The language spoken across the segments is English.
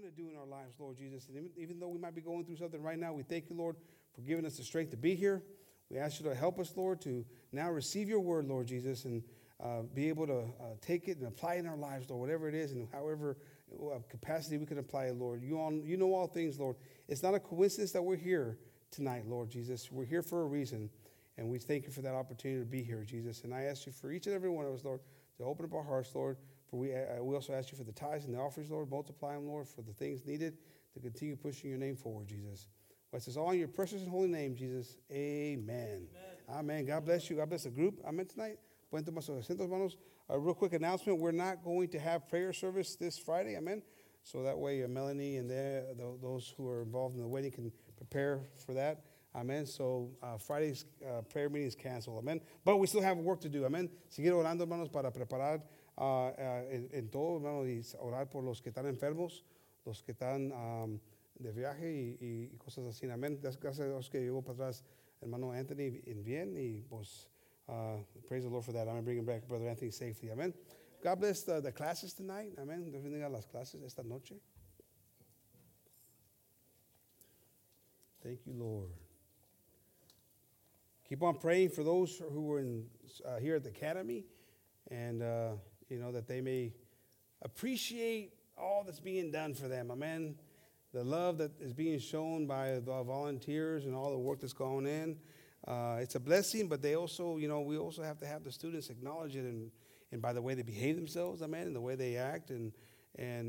going to do in our lives, Lord Jesus. And even though we might be going through something right now, we thank you, Lord, for giving us the strength to be here. We ask you to help us, Lord, to now receive your word, Lord Jesus, and be able to take it and apply it in our lives, Lord, whatever it is and however capacity we can apply it, Lord. You know all things, Lord. It's not a coincidence that we're here tonight, Lord Jesus. We're here for a reason, and we thank you for that opportunity to be here, Jesus. And I ask you for each and every one of us, Lord, to open up our hearts, Lord. For we also ask you for the tithes and the offerings, Lord. Multiply them, Lord, for the things needed to continue pushing your name forward, Jesus. Well, this is all in your precious and holy name, Jesus. Amen. Amen. Amen. God bless you. God bless the group. Amen tonight. A real quick announcement. We're not going to have prayer service this Friday. Amen. So that way Melanie and those who are involved in the wedding can prepare for that. Amen. So Friday's prayer meeting is canceled. Amen. But we still have work to do. Amen. Seguir orando, hermanos, para preparar en todo, hermanos, y orar por los que están enfermos, los que están de viaje y cosas así. Amén. Gracias a Dios que llegó para atrás, hermano Anthony, en bien. Y pues, praise the Lord for that. I'm bringing back Brother Anthony safely. Amen. God bless the classes tonight. Amen. Dios bendiga las clases esta noche. Thank you, Lord. Keep on praying for those who were here at the academy, and that they may appreciate all that's being done for them. Amen. The love that is being shown by the volunteers and all the work that's going in. It's a blessing, but they also, we also have to have the students acknowledge it, and by the way they behave themselves, amen, and the way they act, and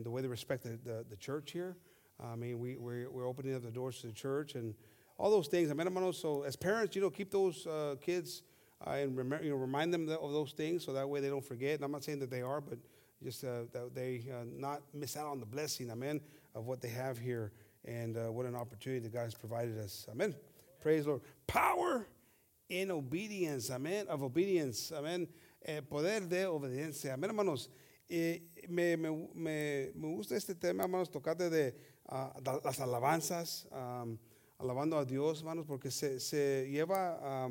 the way they respect the church here. I mean, we're opening up the doors to the church, and all those things, amen, hermanos. So as parents, keep those kids and remind them of those things, so that way they don't forget. And I'm not saying that they are, but just that they not miss out on the blessing, amen, of what they have here, and what an opportunity that God has provided us, amen. Amen. Praise the Lord. Power in obedience, amen, of obedience, amen. Poder de obediencia, amen, hermanos. Me gusta este tema, hermanos, tocate de las alabanzas, alabando a Dios, hermanos, porque se lleva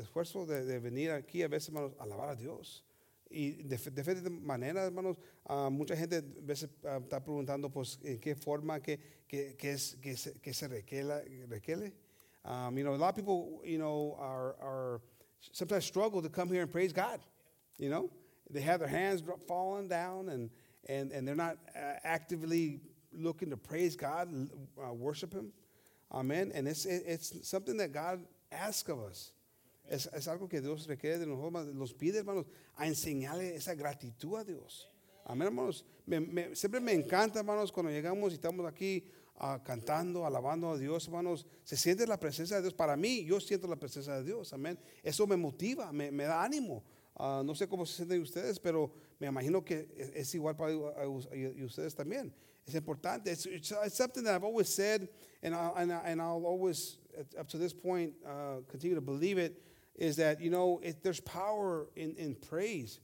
esfuerzo de venir aquí a veces, hermanos, alabar a Dios. Y de diferentes maneras, hermanos, mucha gente a veces está preguntando, pues, en qué forma que se requiere. A lot of people, are sometimes struggle to come here and praise God. They have their hands falling down, and they're not actively looking to praise God, worship Him. Amen. And it's something that God asks of us. Es algo que Dios requiere de nosotros, los pide, hermanos, a enseñarle esa gratitud a Dios. Amén, hermanos. Siempre me encanta, hermanos, cuando llegamos y estamos aquí cantando, alabando a Dios, hermanos. Se siente la presencia de Dios. Para mí, yo siento la presencia de Dios. Amén. Eso me motiva, me da ánimo. No sé cómo se sienten ustedes, pero me imagino que es igual para ustedes también. Es importante. It's something that I've always said, and I'll always, up to this point, continue to believe it. Is that, there's power in praise.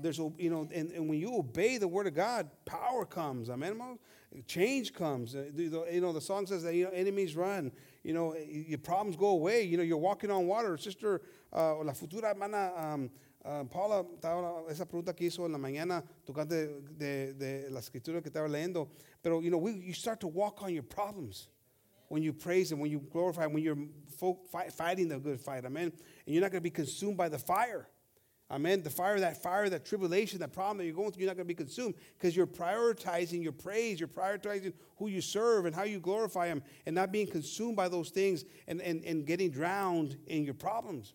There's, and when you obey the word of God, power comes. Amen, hermanos? Change comes. The song says that, enemies run. Your problems go away. You're walking on water. Sister, la futura hermana Paula, esa pregunta que hizo en la mañana, tocante de la escritura que estaba leyendo. Pero, you start to walk on your problems. When you praise and when you glorify, when you're fighting the good fight, amen. And you're not going to be consumed by the fire, amen. The fire, that tribulation, that problem that you're going through, you're not going to be consumed because you're prioritizing your praise, you're prioritizing who you serve and how you glorify Him, and not being consumed by those things and getting drowned in your problems,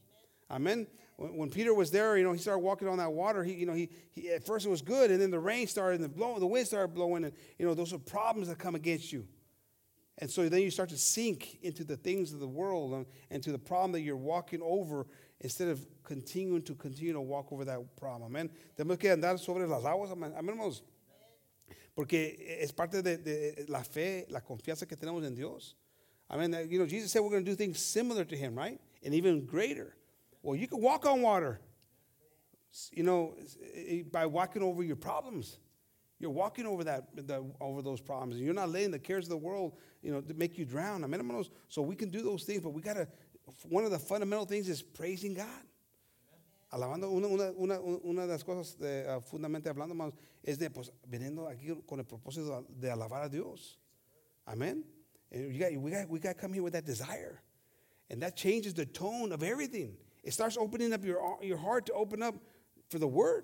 amen. When Peter was there, he started walking on that water. He at first it was good, and then the rain started and the wind started blowing, and those are problems that come against you. And so then you start to sink into the things of the world and to the problem that you're walking over, instead of continue to walk over that problem. Amen. Tenemos que andar sobre las aguas, amén, hermanos. Porque es parte de la fe, la confianza que tenemos en Dios. Amen. Jesus said we're going to do things similar to Him, right? And even greater. Well, you can walk on water, by walking over your problems. You're walking over over those problems, and you're not letting the cares of the world, to make you drown. Amen, hermanos. So we can do those things, but one of the fundamental things is praising God. alabando. Una de las cosas, fundamentalmente hablando, hermanos, es de pues viniendo aquí con el propósito de alabar a Dios. Amén. And we got to come here with that desire, and that changes the tone of everything. It starts opening up your heart to open up for the word.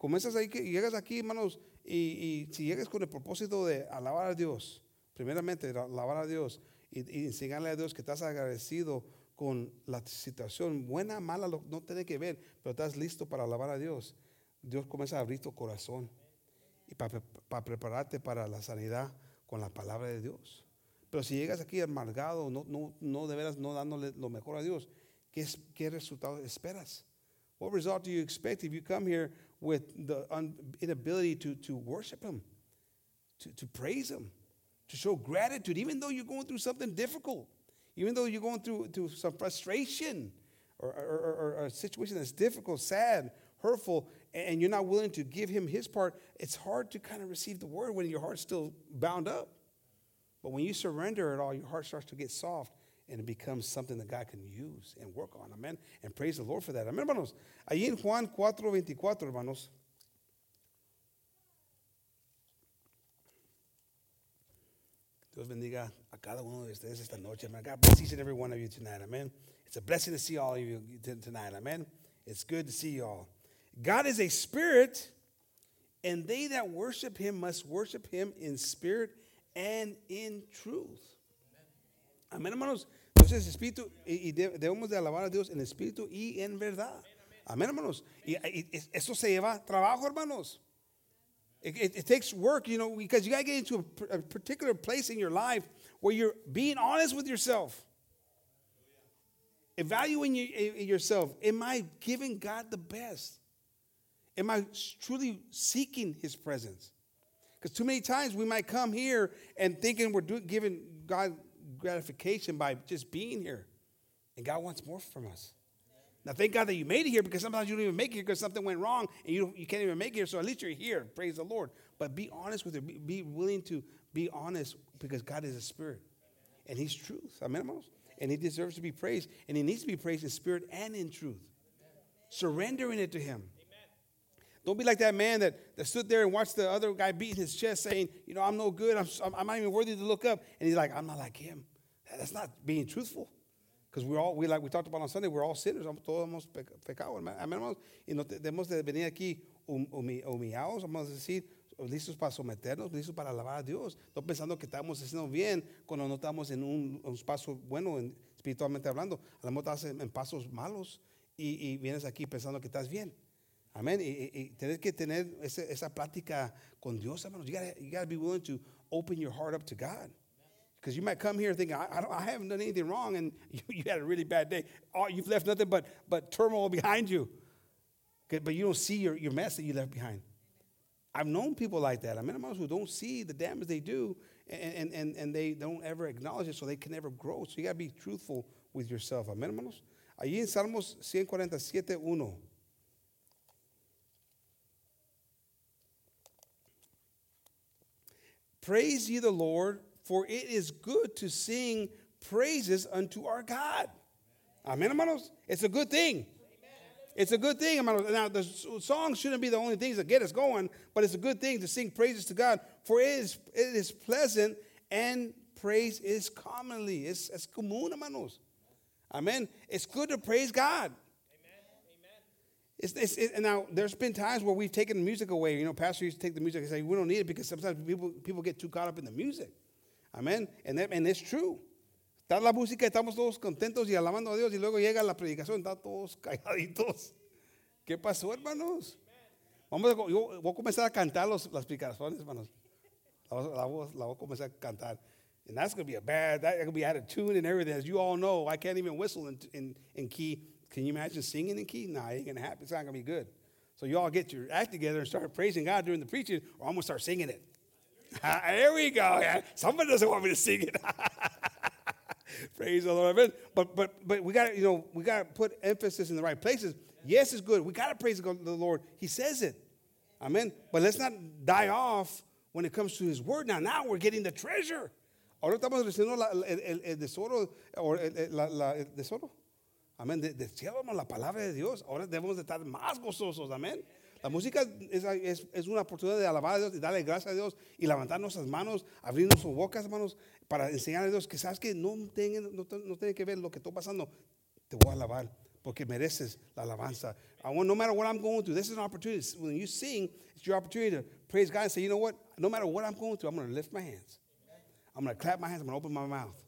Comienzas ahí que llegas aquí, hermanos, y si llegas con el propósito de alabar a Dios, primeramente alabar a Dios y enseñarle a Dios que estás agradecido con la situación, buena, mala, no tiene que ver, pero estás listo para alabar a Dios. Dios comienza a abrir tu corazón y para prepararte para la sanidad con la palabra de Dios. Pero si llegas aquí amargado, no de veras, no dándole lo mejor a Dios, ¿qué resultado esperas? What result do you expect if you come here with the inability to worship Him, to praise Him, to show gratitude, even though you're going through something difficult, even though you're going through some frustration or a situation that's difficult, sad, hurtful, and you're not willing to give Him His part? It's hard to kind of receive the word when your heart's still bound up. But when you surrender it all, your heart starts to get soft, and it becomes something that God can use and work on. Amen. And praise the Lord for that. Amen, hermanos. Allí en Juan 4:24, hermanos. Dios bendiga a cada uno de ustedes esta noche. Amen. God bless each and every one of you tonight. Amen. It's a blessing to see all of you tonight. Amen. It's good to see you all. God is a spirit, and they that worship Him must worship Him in spirit and in truth. Amén, hermanos. Entonces, espíritu, y debemos de alabar a Dios en espíritu y en verdad. Amén, hermanos. Y eso se lleva trabajo, hermanos. It takes work, you know, because you got to get into a particular place in your life where you're being honest with yourself. Evaluating yourself. Am I giving God the best? Am I truly seeking His presence? Because too many times we might come here and thinking we're giving God gratification by just being here, and God wants more from us. Now thank God that you made it here, because sometimes you don't even make it here because something went wrong and you can't even make it here, so at least you're here. Praise the Lord. But be honest with it. Be willing to be honest, because God is a spirit and He's truth. Amen, hermanos. And He deserves to be praised, and He needs to be praised in spirit and in truth. Surrendering it to Him. Don't be like that man that stood there and watched the other guy beating his chest, saying, you know, I'm no good. I'm not even worthy to look up. And he's like, I'm not like him. That's not being truthful. Because like we talked about on Sunday, we're all sinners. Todos hemos pecado. Hermanos, y no debemos de venir aquí humillados, vamos a decir, listos para someternos, listos para alabar a Dios. No pensando que estamos haciendo bien cuando no estamos en un paso bueno, espiritualmente hablando. A lo mejor estás en pasos malos y vienes aquí pensando que estás bien. Amen. Y tenés que tener esa plática con Dios, hermanos. You gotta be willing to open your heart up to God, because you might come here thinking I haven't done anything wrong, and you had a really bad day. Oh, you've left nothing but turmoil behind you. Okay, but you don't see your mess that you left behind. I've known people like that. I mean, hermanos, who don't see the damage they do, and they don't ever acknowledge it, so they can never grow. So you gotta be truthful with yourself. Amen, hermanos. Allí en Salmos 147:1. Praise ye the Lord, for it is good to sing praises unto our God. Amen, hermanos. It's a good thing. Amen. It's a good thing, hermanos. Now, the song shouldn't be the only things that get us going, but it's a good thing to sing praises to God, for it is pleasant, and praise is commonly. It's común, hermanos. Amen. It's good to praise God. Now, there's been times where we've taken the music away. You know, pastor used to take the music and say, we don't need it, because sometimes people get too caught up in the music. Amen. And it's true. Está la música, estamos todos contentos y alabando a Dios, y luego llega la predicación, están todos calladitos. ¿Qué pasó, hermanos? Yo voy a comenzar a cantar las predicaciones, hermanos. La voy a comenzar a cantar. And that's going to be that could be out of tune and everything. As you all know, I can't even whistle in key. Can you imagine singing in key? Nah, it ain't going to happen. It's not going to be good. So you all get your act together and start praising God during the preaching, or I'm going to start singing it. There we go. Yeah. Somebody doesn't want me to sing it. Praise the Lord. But we got to put emphasis in the right places. Yes, it's good. We got to praise the Lord. He says it. Amen. But let's not die off when it comes to His word. Now we're getting the treasure. Ahora estamos recibiendo el tesoro. Amén. Deseábamos la palabra de Dios. Ahora debemos de estar más gozosos. Amén. La música es una oportunidad de alabar a Dios y darle gracias a Dios y levantar nuestras manos, abrir nuestras bocas, hermanos, para enseñar a Dios que sabes que no tienen que ver lo que está pasando. Te voy a alabar porque mereces la alabanza. No matter what I'm going through, this is an opportunity. When you sing, it's your opportunity to praise God and say, you know what? No matter what I'm going through, I'm going to lift my hands. I'm going to clap my hands. I'm going to open my mouth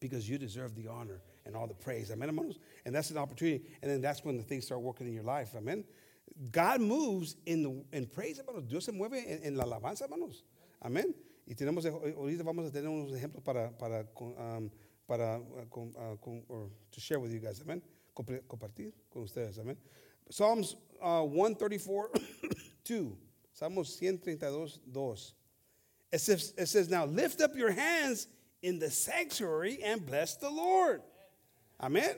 because you deserve the honor and all the praise. Amen, hermanos. And that's an opportunity. And then that's when the things start working in your life. Amen. God moves in praise, hermanos. Dios se mueve en la alabanza, hermanos. Amén. Y tenemos, ahorita vamos a tener unos ejemplos para to share with you guys. Amén. Compartir con ustedes. Amén. Psalms 134:2. Salmos 132:2. It says, now lift up your hands in the sanctuary and bless the Lord. Amen.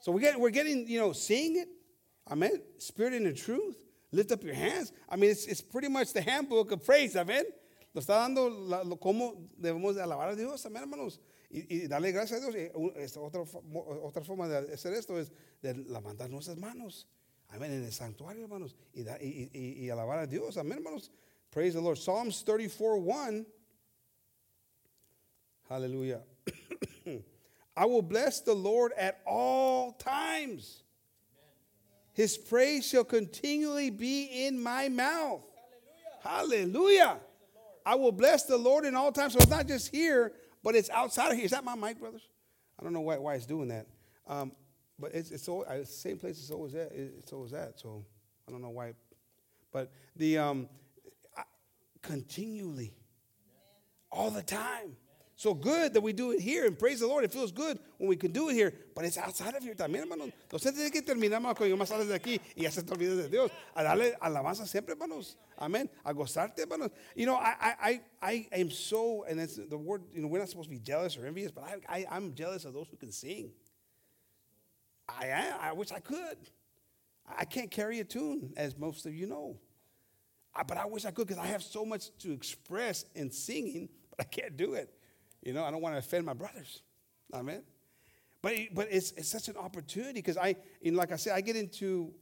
So we're getting, seeing it. Amen. Spirit and the truth. Lift up your hands. I mean, it's pretty much the handbook of praise. Amen. Lo está dando cómo debemos de alabar a Dios. Amén, hermanos. Y darle gracias a Dios. Otra forma de hacer esto es de levantar nuestras manos. Amén. En el santuario, hermanos. Y alabar a Dios. Amén, hermanos. Praise the Lord. Psalms 34:1. Hallelujah. I will bless the Lord at all times. His praise shall continually be in my mouth. Hallelujah. Hallelujah. I will bless the Lord in all times. So it's not just here, but it's outside of here. Is that my mic, brothers? I don't know why it's doing that. But it's the same place it's always at. So I don't know why. But the continually, all the time. So good that we do it here, and praise the Lord. It feels good when we can do it here, but it's outside of here también, hermanos. Entonces tiene que terminar más cuando más sales de aquí y ya se te olvidas de Dios. A darle alabanza siempre, hermanos. Amén. A gozarte, hermanos. I am so, and it's the word. We're not supposed to be jealous or envious, but I'm jealous of those who can sing. I am. I wish I could. I can't carry a tune, as most of you know, but I wish I could because I have so much to express in singing, but I can't do it. I don't want to offend my brothers. Amen. But it's such an opportunity because like I said, I get into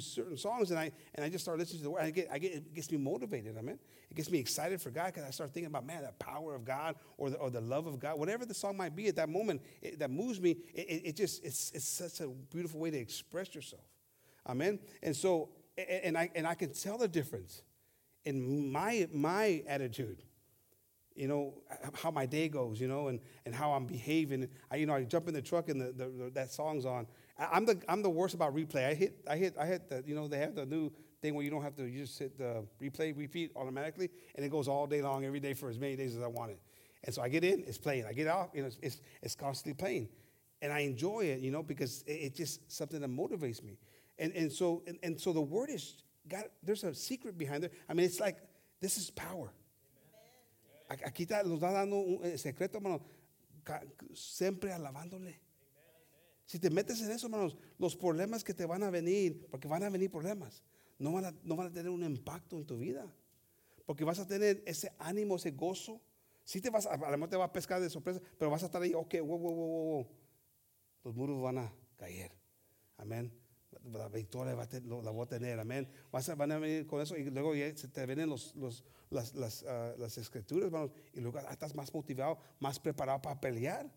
certain songs and I just start listening to the word. It gets me motivated. Amen. It gets me excited for God because I start thinking about the power of God or the love of God, whatever the song might be at that moment that moves me. It's such a beautiful way to express yourself. Amen. And so I can tell the difference in my attitude. How my day goes, and how I'm behaving. I jump in the truck and that song's on. I'm the worst about replay. I hit the, they have the new thing where you don't have to, you just hit the repeat automatically, and it goes all day long, every day for as many days as I want it. And so I get in, it's playing. I get out, it's constantly playing. And I enjoy it, because it's just something that motivates me. And so the word is, God, there's a secret behind it. I mean, it's like, this is power. Aquí nos está dando un secreto, hermanos, siempre alabándole. Si te metes en eso, hermanos, los problemas que te van a venir, porque van a venir problemas, no van a tener un impacto en tu vida, porque vas a tener ese ánimo, ese gozo. Si te vas, a lo mejor te va a pescar de sorpresa, pero vas a estar ahí, ok, wow. Los muros van a caer, amén. La victoria la voy a tener, amén. Van a venir con eso y luego ya se te vienen las escrituras, hermanos, y luego estás más motivado, más preparado para pelear.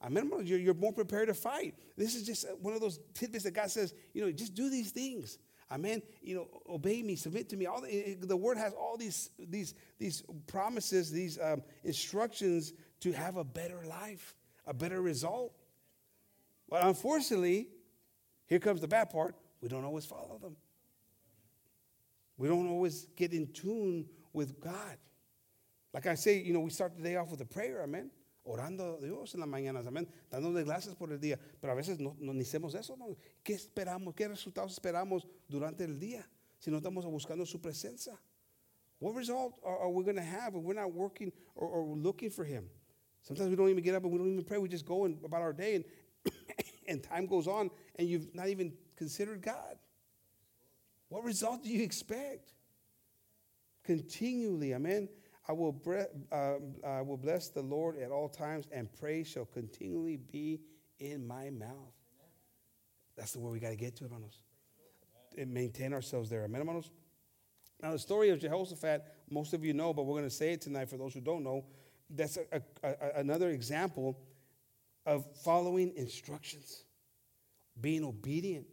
Amén, hermanos. You're more prepared to fight. This is just one of those tidbits that God says, just do these things. Amen. Obey me, submit to me. All the word has all these promises, these instructions to have a better life, a better result. But unfortunately, here comes the bad part. We don't always follow them. We don't always get in tune with God. Like I say, we start the day off with a prayer, amen. Orando a Dios en las mañanas, amen. Dándole gracias por el día. Pero a veces no hacemos eso, hermano. ¿Qué esperamos? ¿Qué resultados esperamos durante el día? Si no estamos buscando su presencia. What result are we going to have if we're not working or looking for Him? Sometimes we don't even get up and we don't even pray. We just go about our day and time goes on, and you've not even considered God. What result do you expect? Continually, amen. I will bless the Lord at all times, and praise shall continually be in my mouth. Amen. That's the way we got to get to, hermanos. And maintain ourselves there. Amen, hermanos. Now, the story of Jehoshaphat, most of you know, but we're going to say it tonight for those who don't know. That's another example of following instructions, being obedient.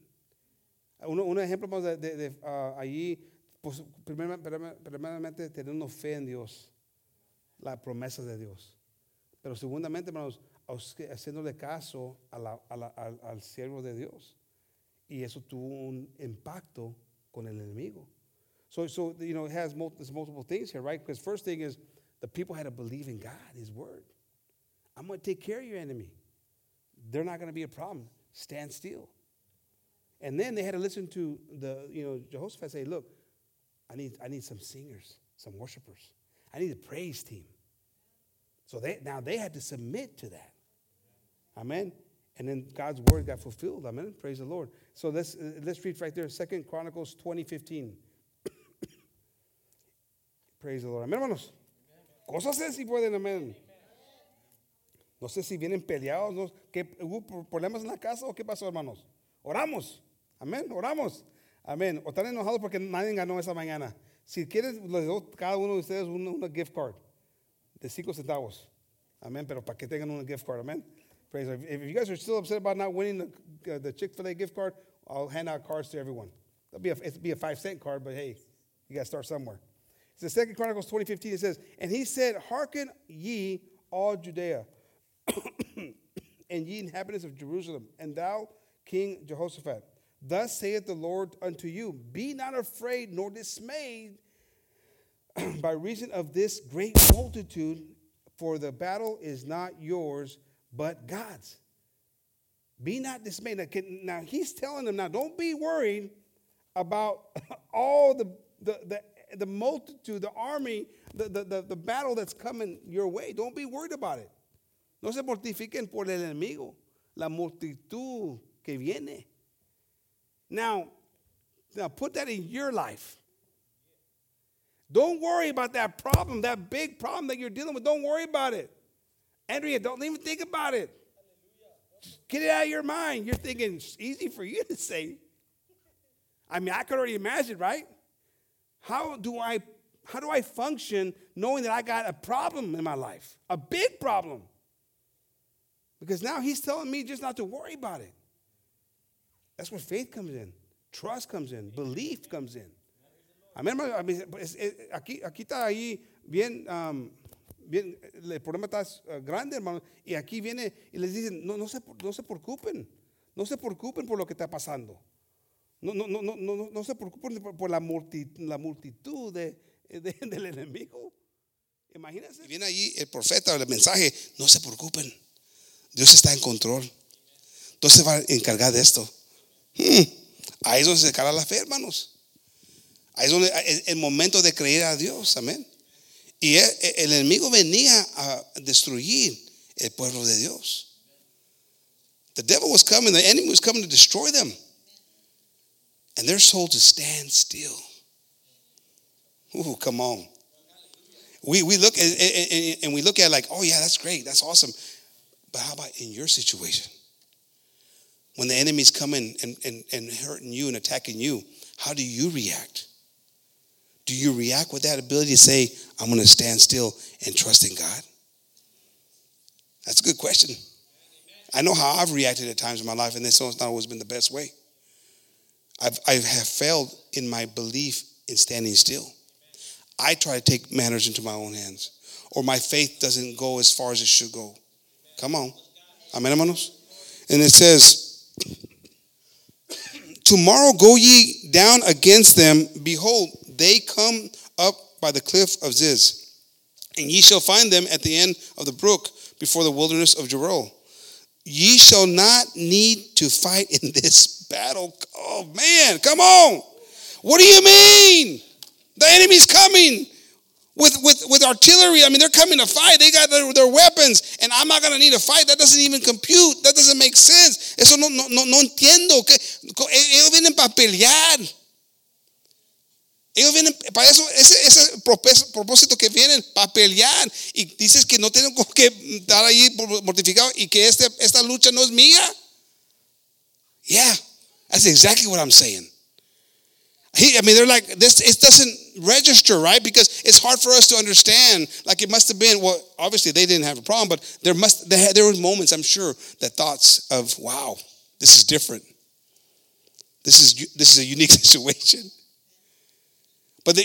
Un ejemplo más de allí, pues, primeramente, teniendo fe en Dios, la promesa de Dios. Pero segundamente, hermanos, haciéndole caso al siervo de Dios. Y eso tuvo un impacto con el enemigo. So you know, it has multiple things here, right? Because first thing is the people had to believe in God, His word. I'm going to take care of your enemy. They're not going to be a problem. Stand still. And then they had to listen to Jehoshaphat say, look, I need some singers, some worshipers. I need a praise team. So they had to submit to that. Amen. And then God's word got fulfilled. Amen. Praise the Lord. So let's read right there, 2 Chronicles 20:15. Praise the Lord. Amen, hermanos. Cosas así pueden, amén. No sé si vienen peleados, no, que hubo problemas en la casa o qué pasó, hermanos. Oramos. Amén, oramos. Amén. O están enojados porque nadie ganó esa mañana. Si quieren, les doy cada uno de ustedes una gift card de 5 centavos. Amén, pero para que tengan una gift card, amén. Praise the Lord. If you guys are still upset about not winning the Chick-fil-A gift card, I'll hand out cards to everyone. It'll be a 5-cent card, but hey, you got to start somewhere. It's the 2 Chronicles 20:15. It says, and he said, hearken ye all Judea, and ye inhabitants of Jerusalem, and thou, King Jehoshaphat, thus saith the Lord unto you, be not afraid nor dismayed by reason of this great multitude, for the battle is not yours, but God's. Be not dismayed. Now he's telling them, now don't be worried about all the multitude, the army, the battle that's coming your way. Don't be worried about it. No se mortifiquen por el enemigo, la multitud que viene. Now put that in your life. Don't worry about that problem, that big problem that you're dealing with. Don't worry about it. Andrea, don't even think about it. Just get it out of your mind. You're thinking, it's easy for you to say. I mean, I could already imagine, right? How do I function knowing that I got a problem in my life, a big problem? Because now he's telling me just not to worry about it. That's where faith comes in, trust comes in, belief comes in. I mean, aquí está ahí bien, bien el problema está grande, hermano, y aquí viene y les dicen no se preocupen, no se preocupen por lo que está pasando. No se preocupen por la multitud del enemigo. Imagínense. Y viene allí el profeta, el mensaje, no se preocupen. Dios está en control. Dios se va a encargar de esto. Ahí es donde se encarga la fe, hermanos. Ahí es donde el momento de creer a Dios. Amén. Y el enemigo venía a destruir el pueblo de Dios. The devil was coming, the enemy was coming to destroy them. And they're told to stand still. Ooh, come on. We look and we look at it like, oh yeah, that's great, that's awesome. But how about in your situation? When the enemy's coming and hurting you and attacking you, how do you react? Do you react with that ability to say, I'm going to stand still and trust in God? That's a good question. I know how I've reacted at times in my life, and that's not always been the best way. I have failed in my belief in standing still. I try to take matters into my own hands. Or my faith doesn't go as far as it should go. Come on. Amen, hermanos. And it says, tomorrow go ye down against them. Behold, they come up by the cliff of Ziz. And ye shall find them at the end of the brook before the wilderness of Jeruel. Ye shall not need to fight in this battle. Oh, man, come on. What do you mean? The enemy's coming with artillery. I mean, they're coming to fight. They got their weapons, and I'm not going to need to fight. That doesn't even compute. That doesn't make sense. Eso no entiendo. Ellos vienen para pelear. Ellos vienen para eso, ese propósito que vienen para pelear. Y dices que no tienen que estar ahí mortificados y que esta lucha no es mía. Yeah, That's exactly what I'm saying. They're like, this. It doesn't register, right? Because it's hard for us to understand. Like, it must have been, well, obviously they didn't have a problem, but there were moments, I'm sure, that thoughts of, wow, this is different. This is a unique situation. But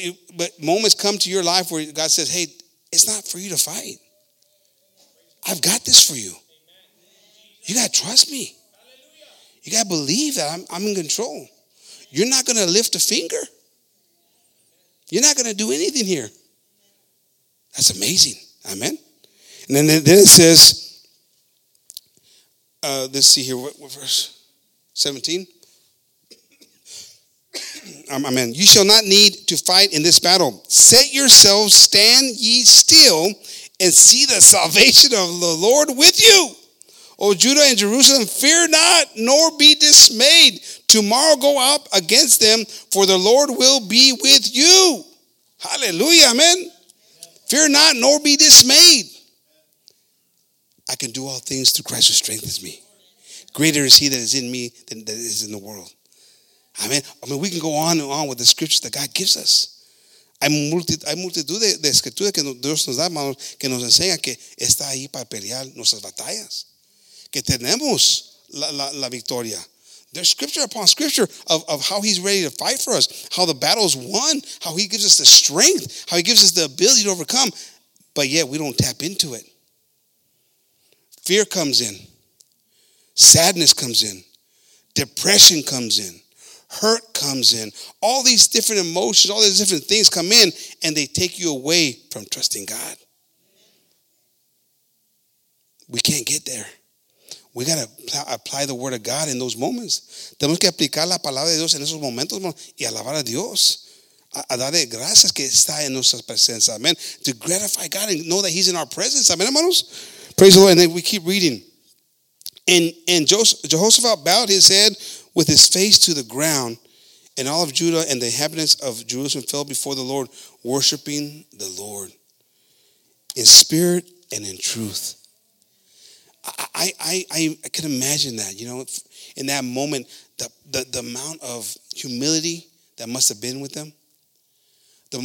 moments come to your life where God says, hey, it's not for you to fight. I've got this for you. You got to trust me. You got to believe that I'm in control. You're not going to lift a finger. You're not going to do anything here. That's amazing. Amen. And then it says, let's see here, what verse? 17. Amen. You shall not need to fight in this battle. Set yourselves, stand ye still, and see the salvation of the Lord with you. O Judah and Jerusalem, fear not, nor be dismayed. Tomorrow go up against them, for the Lord will be with you. Hallelujah, amen. Fear not, nor be dismayed. I can do all things through Christ who strengthens me. Greater is he that is in me than that is in the world. Amen. We can go on and on with the scriptures that God gives us. Hay multitud de escrituras que Dios nos da, hermanos, que nos enseña que está ahí para pelear nuestras batallas. Que tenemos la victoria. There's scripture upon scripture of how he's ready to fight for us, how the battle's won, how he gives us the strength, how he gives us the ability to overcome, but yet we don't tap into it. Fear comes in. Sadness comes in. Depression comes in. Hurt comes in. All these different emotions, all these different things come in, and they take you away from trusting God. We can't get there. We got to apply the word of God in those moments. Tenemos que aplicar la palabra de Dios en esos momentos y alabar a Dios. A darle gracias que está en nuestra presencia. Amen. To gratify God and know that he's in our presence. Amen, hermanos. Praise the Lord. And then we keep reading. And Jehoshaphat bowed his head with his face to the ground, and all of Judah and the inhabitants of Jerusalem fell before the Lord, worshiping the Lord in spirit and in truth. I can imagine that, in that moment, the amount of humility that must have been with them, the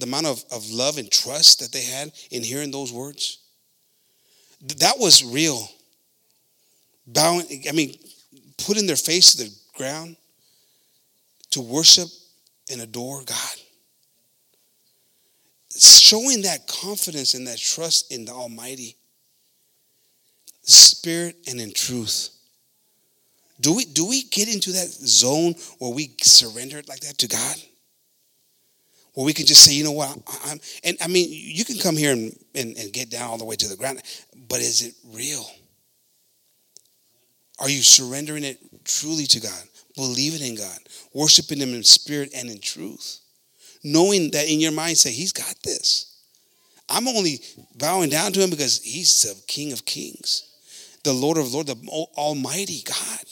amount of love and trust that they had in hearing those words. That was real. Putting their face to the ground to worship and adore God. Showing that confidence and that trust in the Almighty. Spirit and in truth. Do we get into that zone where we surrender it like that to God? Where we can just say, you know what? You can come here and get down all the way to the ground, but is it real? Are you surrendering it truly to God? Believing in God. Worshiping him in spirit and in truth. Knowing that in your mind, say, he's got this. I'm only bowing down to him because he's the King of Kings. The Lord of Lords, the Almighty God.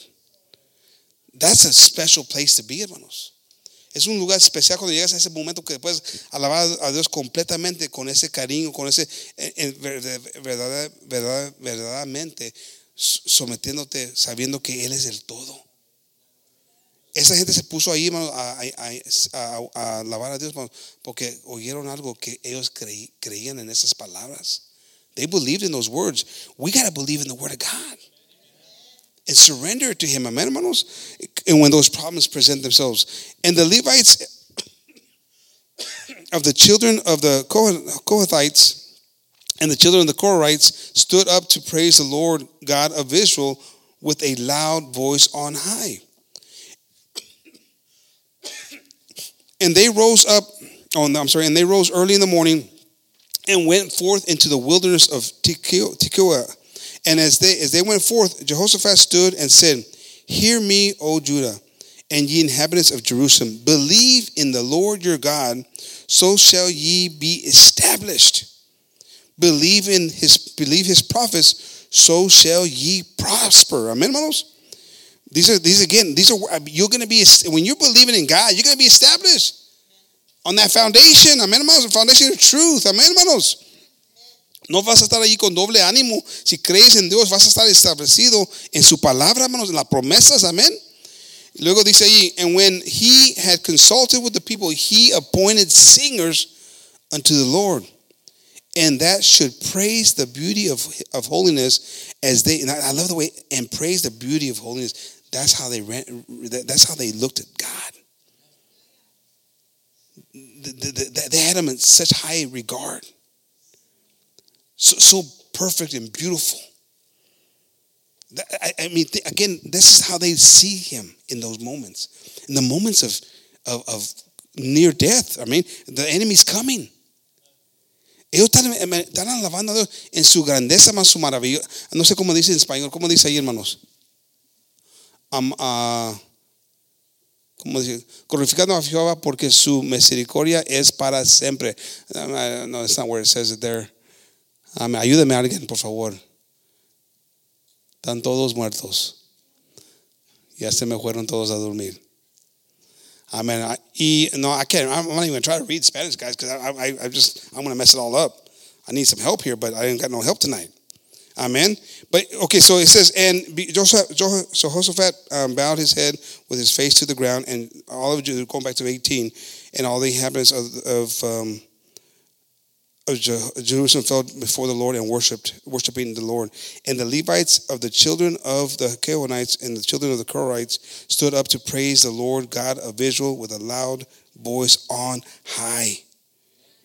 That's a special place to be, hermanos. Es un lugar especial cuando llegas a ese momento que puedes alabar a Dios completamente con ese cariño, con ese verdaderamente sometiéndote, sabiendo que Él es el todo. Esa gente se puso ahí, hermano, a alabar a Dios, hermano, porque oyeron algo que ellos creían en esas palabras. They believed in those words. We got to believe in the word of God and surrender to him. Amen, hermanos. And when those problems present themselves, and the Levites of the children of the Kohathites and the children of the Korahites stood up to praise the Lord God of Israel with a loud voice on high. And they rose early in the morning and went forth into the wilderness of Tekoa. And as they went forth, Jehoshaphat stood and said, "Hear me, O Judah, and ye inhabitants of Jerusalem. Believe in the Lord your God, so shall ye be established. Believe his prophets, so shall ye prosper." Amen, hermanos. These are you're going to be, when you're believing in God, you're going to be established on that foundation. Amen, hermanos. The foundation of truth. Amen, hermanos. No vas a estar allí con doble ánimo. Si crees en Dios, vas a estar establecido en su palabra, hermanos, en las promesas. Amen. Luego dice allí, and when he had consulted with the people, he appointed singers unto the Lord, and that should praise the beauty of holiness as they. And I love the way, and praise the beauty of holiness. That's how they ran. That's how they looked at God. They had him in such high regard. So perfect and beautiful. I mean, again, this is how they see him in those moments. In the moments of near death. I mean, the enemy's coming. Ellos están alabando a Dios en su grandeza más su maravilla. No sé cómo dice en español. ¿Cómo dice ahí, hermanos? ¿Cómo dice? Glorificando a Jehová porque su misericordia es para siempre. No, it's not where it says it there. Ayúdame a alguien, por favor. Están todos muertos. Ya se me fueron todos a dormir. Amen. I can't. I'm not even going to try to read Spanish, guys, because I'm going to mess it all up. I need some help here, but I ain't got no help tonight. Amen. But, okay, so it says, and Jehoshaphat bowed his head with his face to the ground, and all of Judah, going back to 18, and all the inhabitants of Jerusalem fell before the Lord and worshiping the Lord. And the Levites of the children of the Kohathites and the children of the Korahites stood up to praise the Lord God of Israel with a loud voice on high.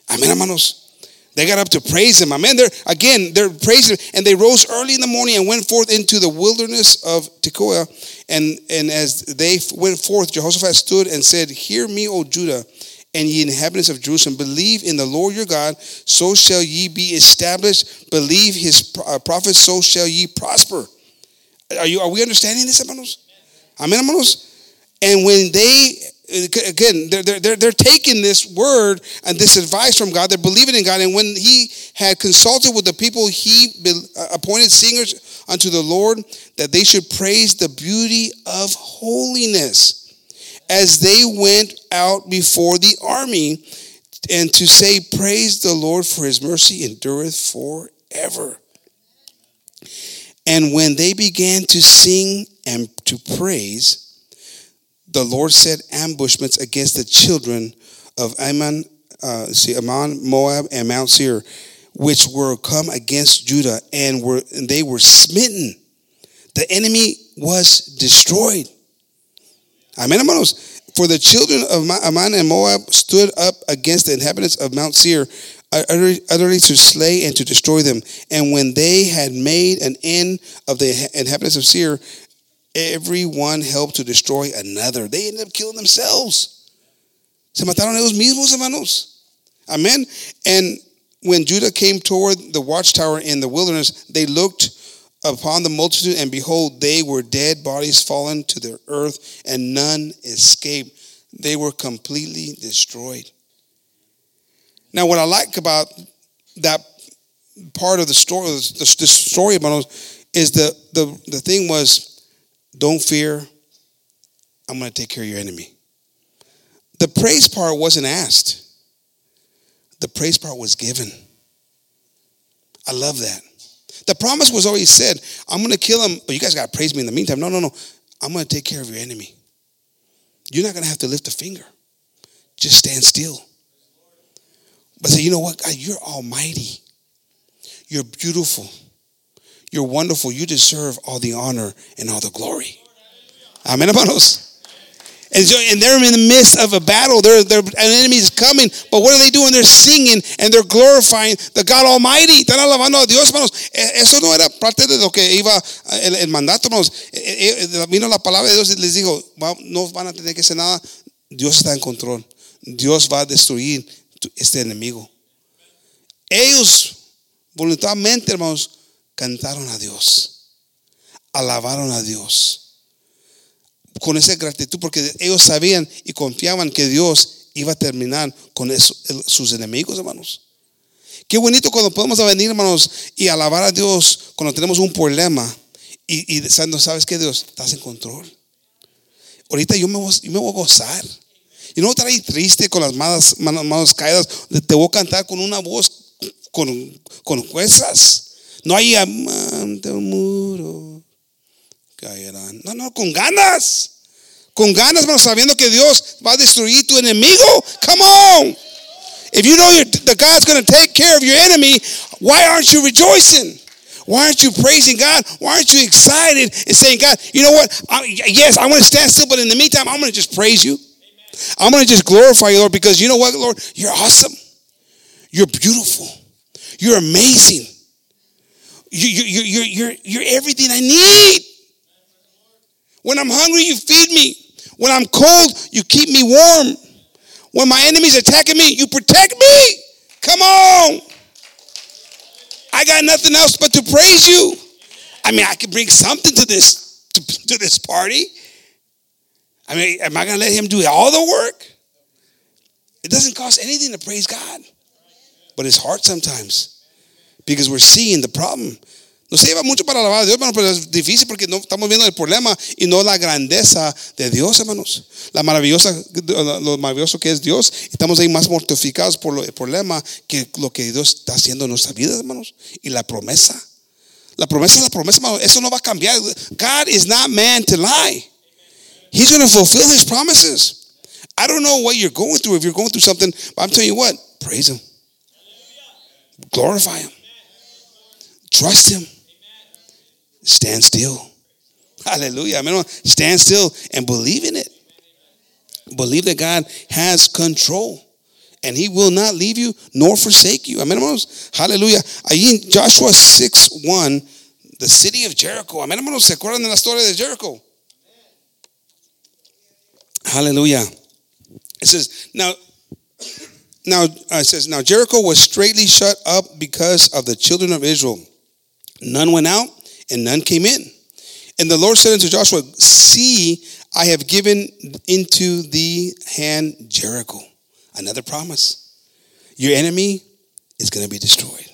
Amen, hermanos. They got up to praise him. Amen. They're praising him. And they rose early in the morning and went forth into the wilderness of Tekoa. And as they went forth, Jehoshaphat stood and said, hear me, O Judah, and ye inhabitants of Jerusalem, believe in the Lord your God, so shall ye be established. Believe his prophets, so shall ye prosper. Are we understanding this, hermanos? Amen, hermanos? And when they're taking this word and this advice from God, they're believing in God. And when he had consulted with the people, he appointed singers unto the Lord, that they should praise the beauty of holiness, as they went out before the army, and to say, praise the Lord, for his mercy endureth forever. And when they began to sing and to praise, the Lord set ambushments against the children of Ammon, Moab, and Mount Seir, which were come against Judah, and they were smitten. The enemy was destroyed. Amen, hermanos. For the children of Ammon and Moab stood up against the inhabitants of Mount Seir, utterly to slay and to destroy them. And when they had made an end of the inhabitants of Seir, everyone helped to destroy another. They ended up killing themselves. Se mataron ellos mismos, hermanos. Amen. And when Judah came toward the watchtower in the wilderness, they looked upon the multitude, and behold, they were dead bodies fallen to the earth, and none escaped. They were completely destroyed. Now, what I like about that part of the story, the story about us, is the thing was, don't fear, I'm going to take care of your enemy. The praise part wasn't asked. The praise part was given. I love that. The promise was always said, I'm going to kill him, but you guys got to praise me in the meantime. No. I'm going to take care of your enemy. You're not going to have to lift a finger. Just stand still. But say, you know what, God, you're almighty. You're beautiful. You're wonderful. You deserve all the honor and all the glory. Amen, hermanos. And, so, and they're in the midst of a battle. An enemy is coming. But what are they doing? They're singing and they're glorifying the God Almighty. Están alabando a Dios, hermanos. Eso no era parte de lo que iba el mandato, hermanos. Vino la palabra de Dios y les dijo, no van a tener que hacer nada. Dios está en control. Dios va a destruir este enemigo. Ellos, voluntariamente, hermanos, cantaron a Dios. Alabaron a Dios. Con esa gratitud, porque ellos sabían y confiaban que Dios iba a terminar con eso, sus enemigos, hermanos. Qué bonito cuando podemos venir, hermanos, y alabar a Dios cuando tenemos un problema y sabes que Dios, estás en control. Ahorita yo me voy a gozar. Y no estar ahí triste con las manos caídas. Te voy a cantar con una voz con fuerzas. No hay amante un muro. Caerán. No, con ganas. con ganas, hermano, sabiendo que Dios va a destruir tu enemigo. Come on. If you know that God's going to take care of your enemy, why aren't you rejoicing? Why aren't you praising God? Why aren't you excited and saying, God, you know what? Yes, I want to stand still, but in the meantime, I'm going to just praise you. I'm going to just glorify you, Lord, because you know what, Lord? You're awesome. You're beautiful. You're amazing. You're everything I need. When I'm hungry, you feed me. When I'm cold, you keep me warm. When my enemy's attacking me, you protect me. Come on. I got nothing else but to praise you. I mean, I can bring something to this, to this party. I mean, am I going to let him do all the work? It doesn't cost anything to praise God. But it's hard sometimes because we're seeing the problem. No se lleva mucho para alabar a Dios, hermanos, pero es difícil porque no estamos viendo el problema y no la grandeza de Dios, hermanos. Lo maravilloso que es Dios. Estamos ahí más mortificados por el problema que lo que Dios está haciendo en nuestra vida, hermanos. Y la promesa. La promesa es la promesa, hermanos. Eso no va a cambiar. God is not man to lie. He's going to fulfill his promises. I don't know what you're going through. If you're going through something, but I'm telling you what, praise him. Glorify him. Trust him. Stand still. Hallelujah. Amen. Stand still and believe in it. Believe that God has control and he will not leave you nor forsake you. Amen. Hallelujah. Ahí en Joshua 6:1, the city of Jericho. Amen. ¿Se acuerdan de la historia de Jericho? Hallelujah. It says, now Jericho was straightly shut up because of the children of Israel. None went out and none came in. And the Lord said unto Joshua, see, I have given into the hand Jericho. Another promise. Your enemy is going to be destroyed.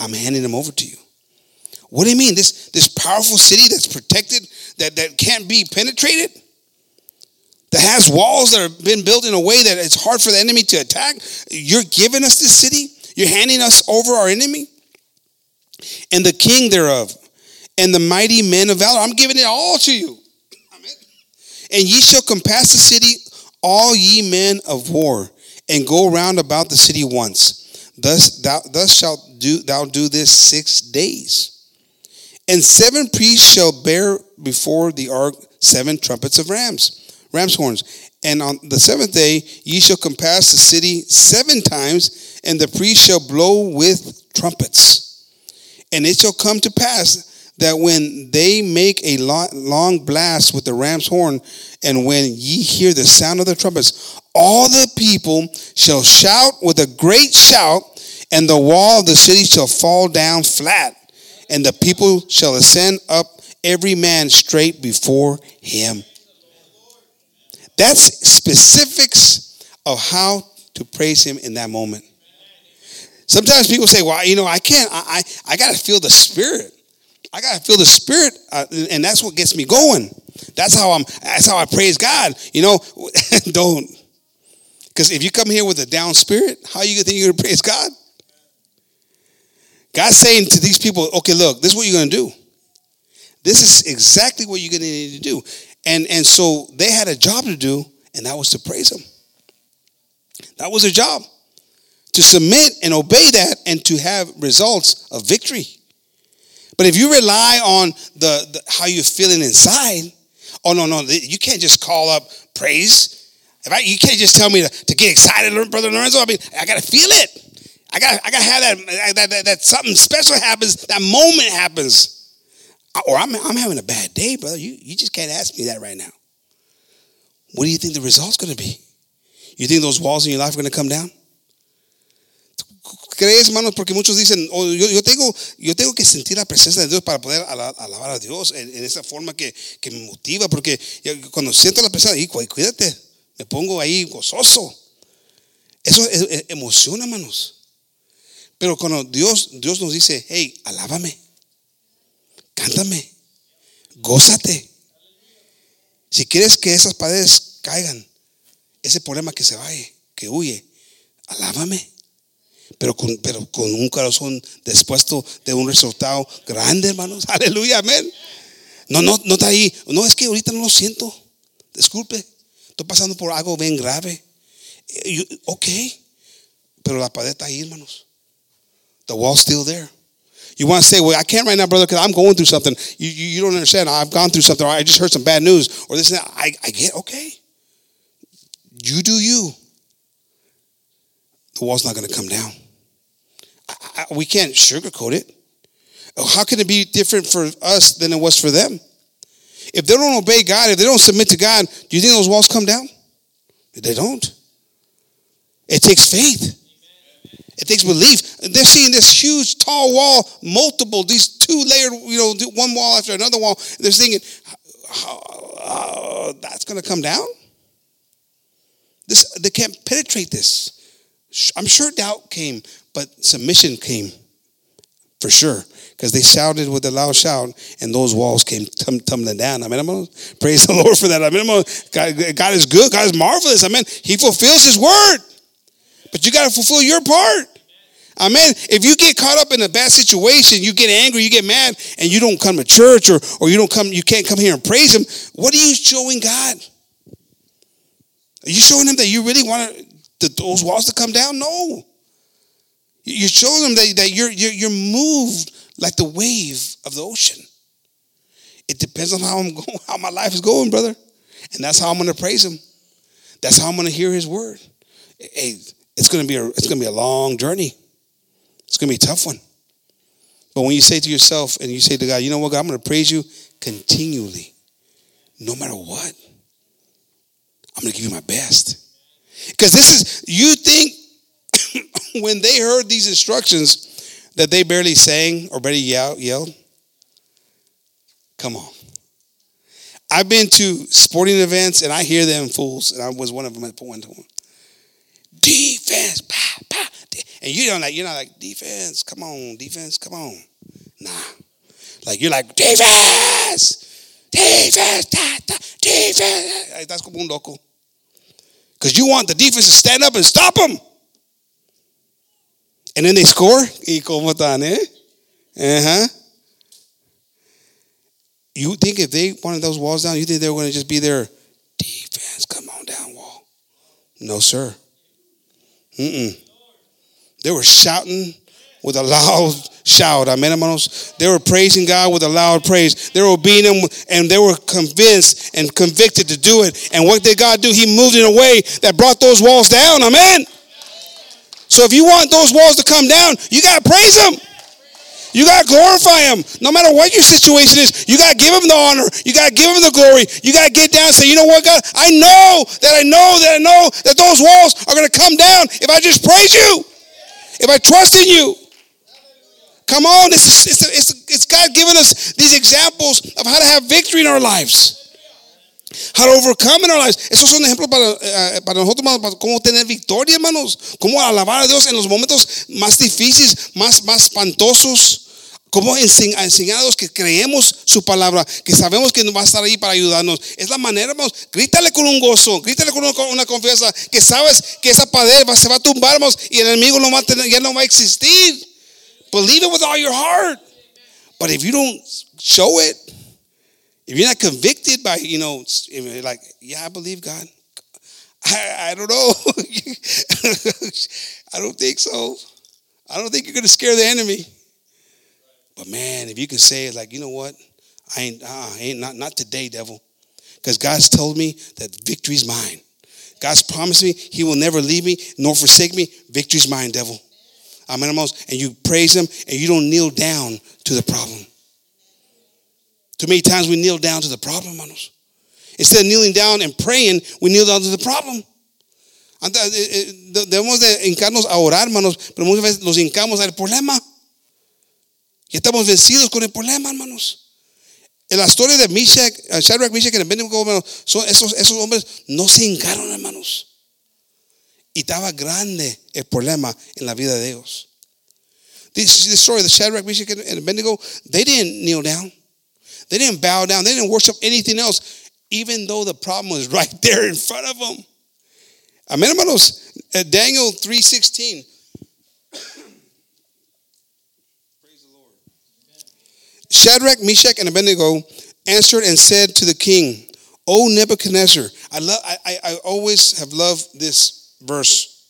I'm handing them over to you. What do you mean? This powerful city that's protected, that can't be penetrated, that has walls that have been built in a way that it's hard for the enemy to attack. You're giving us this city. You're handing us over our enemy. And the king thereof, and the mighty men of valor. I'm giving it all to you. Amen. And ye shall compass the city, all ye men of war, and go round about the city once. Thus shalt thou do this 6 days. And 7 priests shall bear before the ark 7 trumpets of ram's horns. And on the 7th day ye shall compass the city 7 times, and the priests shall blow with trumpets. And it shall come to pass that when they make a long blast with the ram's horn, and when ye hear the sound of the trumpets, all the people shall shout with a great shout, and the wall of the city shall fall down flat, and the people shall ascend up every man straight before him. That's specifics of how to praise him in that moment. Sometimes people say, well, you know, I can't. I got to feel the Spirit. I got to feel the Spirit, and that's what gets me going. That's how I praise God, you know. Don't. Because if you come here with a down spirit, how you think you're going to praise God? God's saying to these people, okay, look, this is what you're going to do. This is exactly what you're going to need to do. And so they had a job to do, and that was to praise him. That was their job. To submit and obey that and to have results of victory. But if you rely on the how you're feeling inside, oh, no, you can't just call up praise. You can't just tell me to get excited, Brother Lorenzo. I mean, I got to feel it. I got to have that something special happens, that moment happens. Or I'm having a bad day, brother. You just can't ask me that right now. What do you think the result's going to be? You think those walls in your life are going to come down? ¿Crees, hermanos? Porque muchos dicen, oh, yo tengo que sentir la presencia de Dios para poder alabar a Dios en esa forma que me motiva, porque cuando siento la presencia, y cuídate, me pongo ahí gozoso. Eso emociona, hermanos. Pero cuando Dios nos dice, hey, alábame, cántame, gózate. Si quieres que esas paredes caigan, ese problema que se vaya, que huye, alábame. Pero con un corazón dispuesto de un resultado grande, hermanos. Aleluya, amén. No está ahí. No, es que ahorita no lo siento. disculpe, estoy pasando por algo bien grave. Ok, pero la pared está ahí, hermanos. The wall's still there. You want to say, well, I can't right now, brother, because I'm going through something. You don't understand. I've gone through something. Or I just heard some bad news. Or this and that. I get, okay. You do you. The wall's not going to come down. We can't sugarcoat it. How can it be different for us than it was for them? If they don't obey God, if they don't submit to God, do you think those walls come down? They don't. It takes faith. It takes belief. They're seeing this huge, tall wall, multiple, these two-layered, one wall after another wall. They're thinking, that's going to come down? They can't penetrate this. I'm sure doubt came, but submission came for sure, because they shouted with a loud shout, and those walls came tumbling down. I mean, I'm going to praise the Lord for that. I mean, God is good. God is marvelous. I mean, He fulfills His word. But you got to fulfill your part. Amen. If you get caught up in a bad situation, you get angry, you get mad, and you don't come to church or you can't come here and praise Him, what are you showing God? Are you showing Him that you really want those walls to come down? No. You're showing Him that you're moved like the wave of the ocean. It depends on how my life is going, brother. And that's how I'm going to praise Him. That's how I'm going to hear His word. Hey, it's gonna be a long journey. It's gonna be a tough one. But when you say to yourself and you say to God, you know what, God, I'm gonna praise you continually, no matter what. I'm gonna give you my best. Because you think when they heard these instructions that they barely sang or barely yelled. Come on. I've been to sporting events and I hear them fools, and I was one of them at one time. Defense, bah, bah. And you're not like defense. Come on, defense. Come on, nah. Like you're like defense, defense, da, da, defense. Like, that's como un loco. Because you want the defense to stand up and stop them, and then they score. Y como tan, eh? You think if they wanted those walls down, you think they were going to just be there? Defense, come on down, wall. No, sir. They were shouting with a loud shout. Amen, hermanos. They were praising God with a loud praise. They were obeying Him, and they were convinced and convicted to do it. And what did God do? He moved in a way that brought those walls down. Amen. So if you want those walls to come down, you got to praise Him. You got to glorify Him. No matter what your situation is, you got to give Him the honor. You got to give Him the glory. You got to get down and say, you know what, God? I know that those walls are going to come down if I just praise You. If I trust in You. Come on. It's God giving us these examples of how to have victory in our lives. How to overcome in our lives. Esos son ejemplos para nosotros, para cómo tener victoria, hermanos. Cómo alabar a Dios en los momentos más difíciles, más espantosos. Cómo enseñar a los que creemos su palabra, que sabemos que va a estar ahí para ayudarnos. Es la manera, hermanos. Grítale con un gozo, grítale con una confianza, que sabes que esa pared se va a tumbar, hermanos, y el enemigo no va a tener, ya no va a existir. Believe it with all your heart. But if you don't show it, if you're not convicted by, like, yeah, I believe God. I don't know. I don't think so. I don't think you're going to scare the enemy. But, man, if you can say it like, you know what? I ain't not today, devil. Because God's told me that victory's mine. God's promised me He will never leave me nor forsake me. Victory's mine, devil. Amen, hermanos. And you praise Him and you don't kneel down to the problem. Too many times we kneel down to the problem, hermanos. Instead of kneeling down and praying, we kneel down to the problem. Debemos de hincarnos a orar, hermanos, pero muchas veces nos hincamos al problema. Ya estamos vencidos con el problema, hermanos. En la historia de Shadrach, Meshach y Abednego, hermanos, esos hombres no se hincaron, hermanos. Y estaba grande el problema en la vida de ellos. This story of Shadrach, Meshach and Abednego, they didn't kneel down. They didn't bow down. They didn't worship anything else, even though the problem was right there in front of them. Amen, hermanos. Daniel 3:16. Praise the Lord. Shadrach, Meshach, and Abednego answered and said to the king, O Nebuchadnezzar, I always have loved this verse.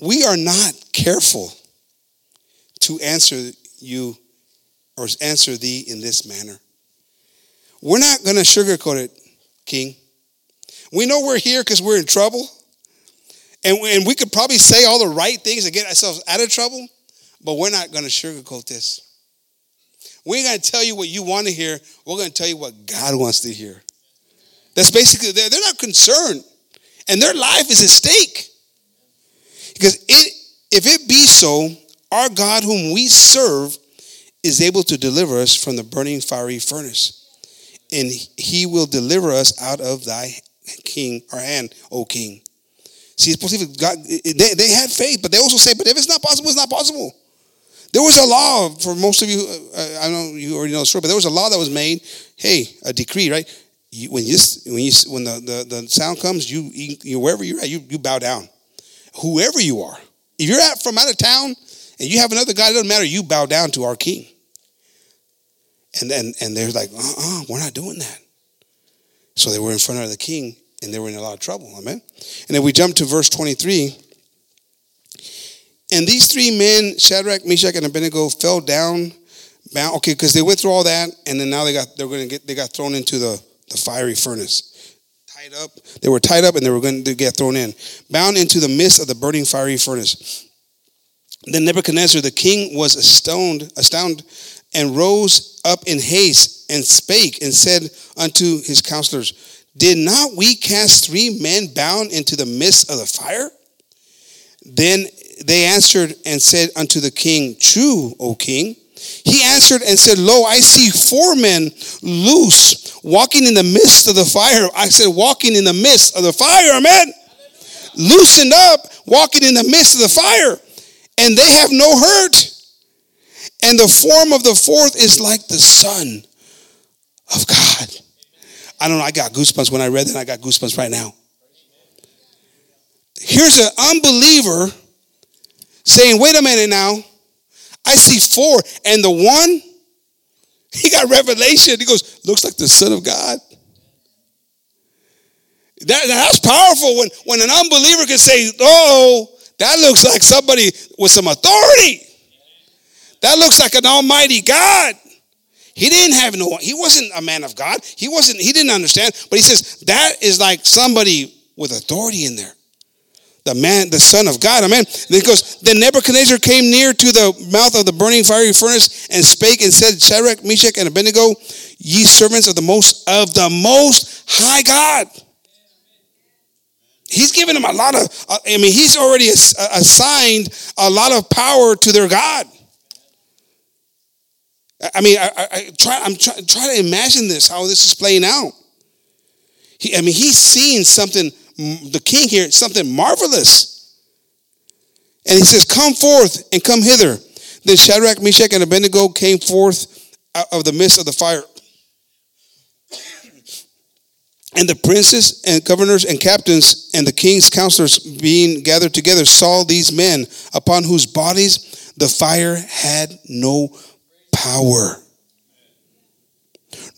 We are not careful to answer you or answer thee in this manner. We're not going to sugarcoat it, King. We know we're here because we're in trouble. And we could probably say all the right things to get ourselves out of trouble, but we're not going to sugarcoat this. We ain't going to tell you what you want to hear. We're going to tell you what God wants to hear. That's basically, they're not concerned. And their life is at stake. Because if it be so, our God whom we serve is able to deliver us from the burning fiery furnace. And he will deliver us out of thy king, our hand, O king. See, it's possible. God, they had faith, but they also say, but if it's not possible, it's not possible. There was a law for most of you. I know you already know the story, but there was a law that was made. Hey, a decree, right? When the sound comes, you wherever you're at, you bow down. Whoever you are, if you're from out of town and you have another guy, it doesn't matter. You bow down to our king. And they're like, we're not doing that. So they were in front of the king, and they were in a lot of trouble. Amen. And then we jump to verse 23. And these three men, Shadrach, Meshach, and Abednego, fell down. Bound. Okay, because they went through all that, and then now they got thrown into the fiery furnace. Tied up. They were tied up, and they were going to get thrown in, bound into the midst of the burning fiery furnace. Then Nebuchadnezzar, the king, was astounded, and rose up in haste and spake and said unto his counselors, did not we cast three men bound into the midst of the fire? Then they answered and said unto the king, true, O king. He answered and said, lo, I see four men loose walking in the midst of the fire. I said, walking in the midst of the fire, amen. Hallelujah. Loosened up, walking in the midst of the fire. And they have no hurt. And the form of the fourth is like the Son of God. I don't know, I got goosebumps when I read that. I got goosebumps right now. Here's an unbeliever saying, wait a minute now. I see four. And the one, he got revelation. He goes, looks like the Son of God. That's powerful when an unbeliever can say, oh, that looks like somebody with some authority. That looks like an almighty God. He didn't have he wasn't a man of God. He didn't understand. But he says, that is like somebody with authority in there. The man, the Son of God, amen. Then it goes, then Nebuchadnezzar came near to the mouth of the burning fiery furnace and spake and said, Shadrach, Meshach, and Abednego, ye servants of the most high God. He's given them a lot of, he's already assigned a lot of power to their God. I'm trying to imagine this, how this is playing out. He's seeing something, the king here, something marvelous. And he says, come forth and come hither. Then Shadrach, Meshach, and Abednego came forth out of the midst of the fire. And the princes and governors and captains and the king's counselors being gathered together saw these men upon whose bodies the fire had no power,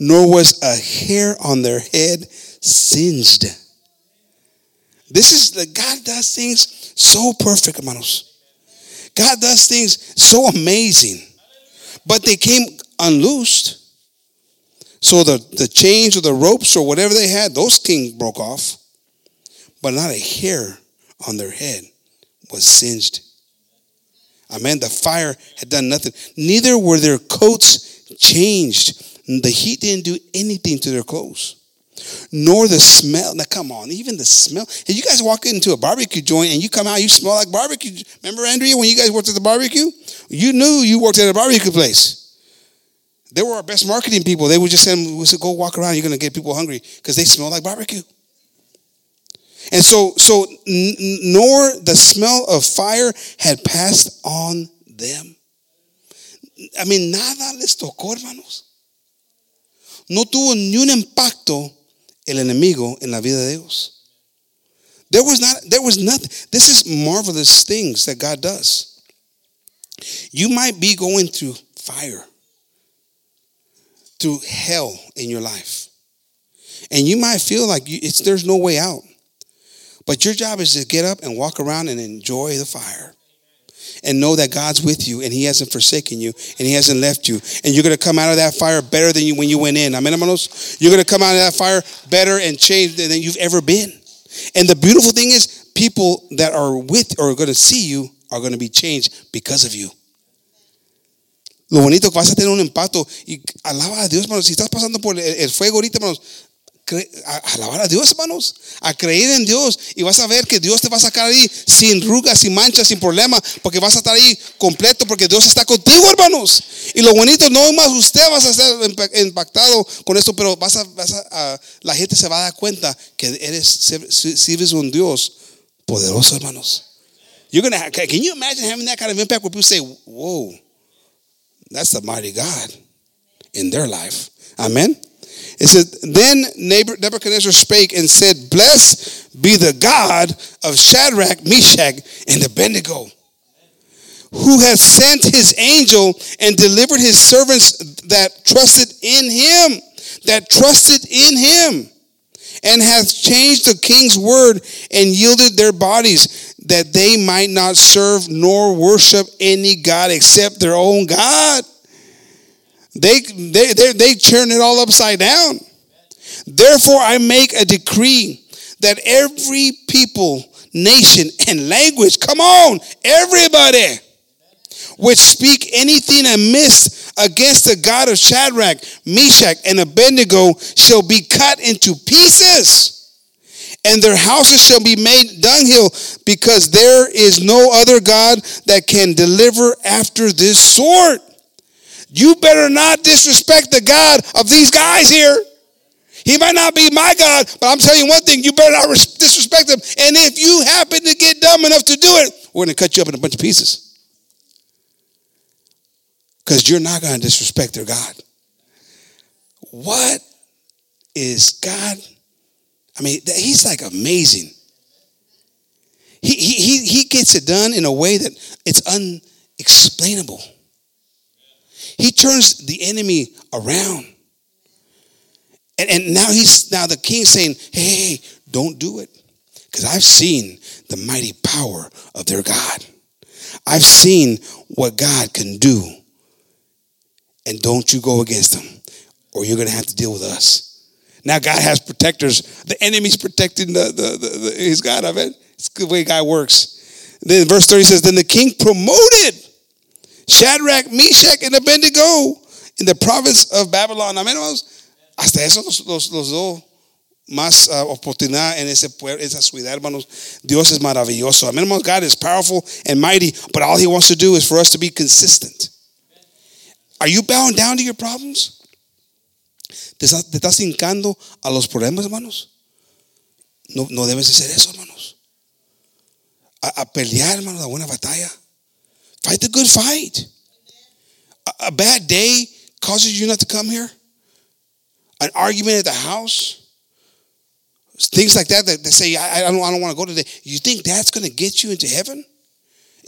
nor was a hair on their head singed. This is the God does things so perfect, hermanos. God does things so amazing, but they came unloosed. So the chains or the ropes or whatever they had, those kings broke off, but not a hair on their head was singed. Amen. The fire had done nothing. Neither were their coats changed. The heat didn't do anything to their clothes. Nor the smell. Now, come on. Even the smell. Hey, you guys walk into a barbecue joint and you come out, you smell like barbecue. Remember, Andrea, when you guys worked at the barbecue? You knew you worked at a barbecue place. They were our best marketing people. They would just send them, we said, go walk around. You're going to get people hungry because they smell like barbecue. And so nor the smell of fire had passed on them. Nada les tocó, hermanos. No tuvo ni un impacto el enemigo en la vida de ellos. There was nothing. This is marvelous things that God does. You might be going through fire, through hell in your life. And you might feel like there's no way out. But your job is to get up and walk around and enjoy the fire. And know that God's with you and he hasn't forsaken you and he hasn't left you. And you're going to come out of that fire better than you when you went in. Amen, hermanos? You're going to come out of that fire better and changed than you've ever been. And the beautiful thing is people that are with or are going to see you are going to be changed because of you. Lo bonito que vas a tener un impacto. Y alaba a Dios, hermanos. Si estás pasando por el fuego ahorita, hermanos, alabar a Dios, hermanos, a creer en Dios, y vas a ver que Dios te va a sacar ahí sin rugas, sin manchas, sin problema, porque vas a estar ahí completo, porque Dios está contigo, hermanos. Y lo bonito, no más usted vas a ser impactado con esto, pero la gente se va a dar cuenta que sirves un Dios poderoso, hermanos. Can you imagine having that kind of impact where people say, whoa, that's the mighty God in their life? Amen. It says, then Nebuchadnezzar spake and said, blessed be the God of Shadrach, Meshach, and Abednego, who has sent his angel and delivered his servants that trusted in him, and hath changed the king's word and yielded their bodies, that they might not serve nor worship any god except their own God. They turn it all upside down. Therefore, I make a decree that every people, nation, and language, come on, everybody, which speak anything amiss against the God of Shadrach, Meshach, and Abednego shall be cut into pieces, and their houses shall be made dunghill, because there is no other God that can deliver after this sort. You better not disrespect the God of these guys here. He might not be my God, but I'm telling you one thing, you better not disrespect him. And if you happen to get dumb enough to do it, we're going to cut you up in a bunch of pieces. Because you're not going to disrespect their God. What is God? I mean, he's like amazing. He gets it done in a way that it's unexplainable. He turns the enemy around. And now the king's saying, hey, don't do it. Because I've seen the mighty power of their God. I've seen what God can do. And don't you go against them, or you're going to have to deal with us. Now God has protectors. The enemy's protecting his God of it. It's the way God works. Then verse 30 says, then the king promoted Shadrach, Meshach, and Abednego in the province of Babylon. Amén, hermanos. Hasta eso los do más oportunidad en esa ciudad, hermanos. Dios es maravilloso. Amén, hermanos. God is powerful and mighty, but all he wants to do is for us to be consistent. Are you bowing down to your problems? ¿Te estás hincando a los problemas, hermanos? No debes hacer eso, hermanos. A pelear, hermanos, la buena batalla. Fight the good fight. A bad day causes you not to come here. An argument at the house. Things like that that say, I don't want to go today. You think that's going to get you into heaven?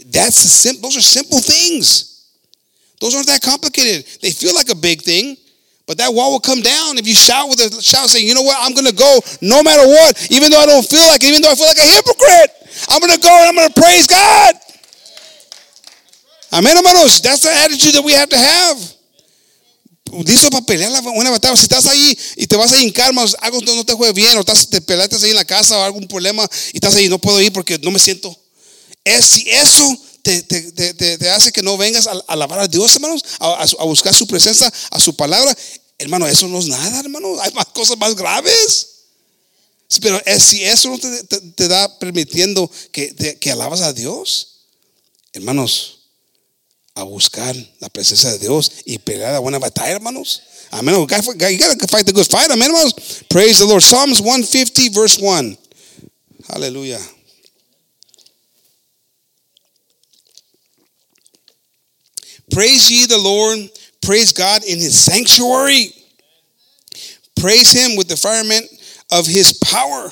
Those are simple things. Those aren't that complicated. They feel like a big thing, but that wall will come down if you shout with a shout saying, you know what, I'm going to go no matter what, even though I don't feel like it, even though I feel like a hypocrite. I'm going to go and I'm going to praise God. Amén, hermanos. That's the attitude that we have to have. Listo para pelear una batalla. Si estás ahí y te vas a hincar, hermanos, algo no te juega bien, o te peleaste ahí en la casa o algún problema y estás ahí, no puedo ir porque no me siento. Si eso te hace que no vengas a alabar a Dios, hermanos, a buscar su presencia, a su palabra, hermano, eso no es nada, hermano. Hay más cosas más graves. Pero si eso no te da permitiendo que alabas a Dios, hermanos, a buscar la presencia de Dios y pelear la buena batalla, hermanos. Amen. You gotta fight the good fight. Amen, hermanos. Praise the Lord. Psalms 150 verse 1. Hallelujah. Praise ye the Lord. Praise God in his sanctuary. Praise him with the firmament of his power.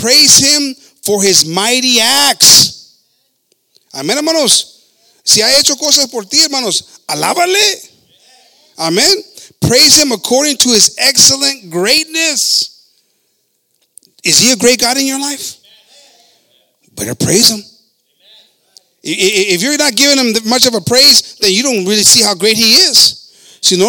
Praise him for his mighty acts. Amen, hermanos. Si ha hecho cosas por ti, hermanos, alábale. Amen. Praise him according to his excellent greatness. Is he a great God in your life? Better praise him. If you're not giving him much of a praise, then you don't really see how great he is. Si no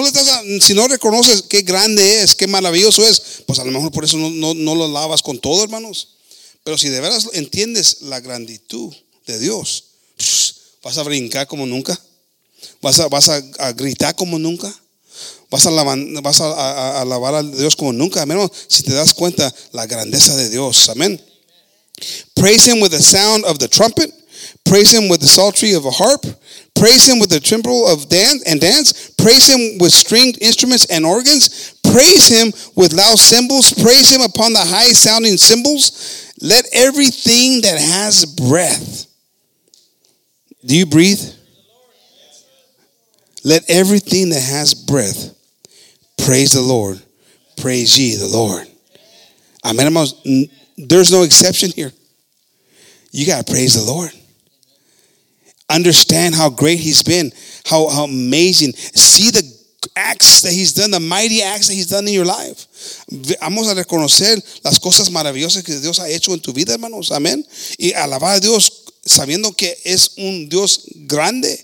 reconoces qué grande es, qué maravilloso es, pues a lo mejor por eso no lo alabas con todo, hermanos. Pero si de veras entiendes la gratitud de Dios, vas a brincar como nunca, vas a gritar como nunca, vas a alabar a Dios como nunca, hermano, si te das cuenta la grandeza de Dios. Amén. Praise him with the sound of the trumpet. Praise him with the psaltery of a harp. Praise him with the timbrel of dance. Praise him with stringed instruments and organs. Praise him with loud cymbals. Praise him upon the high sounding cymbals. Let everything that has breath. Do you breathe? Let everything that has breath praise the Lord. Praise ye the Lord. Amen. There's no exception here. You got to praise the Lord. Understand how great he's been, how amazing. See the acts that he's done, the mighty acts that he's done in your life. Vamos a reconocer las cosas maravillosas que Dios ha hecho en tu vida, hermanos. Amén. Y alabar a Dios sabiendo que es un Dios grande.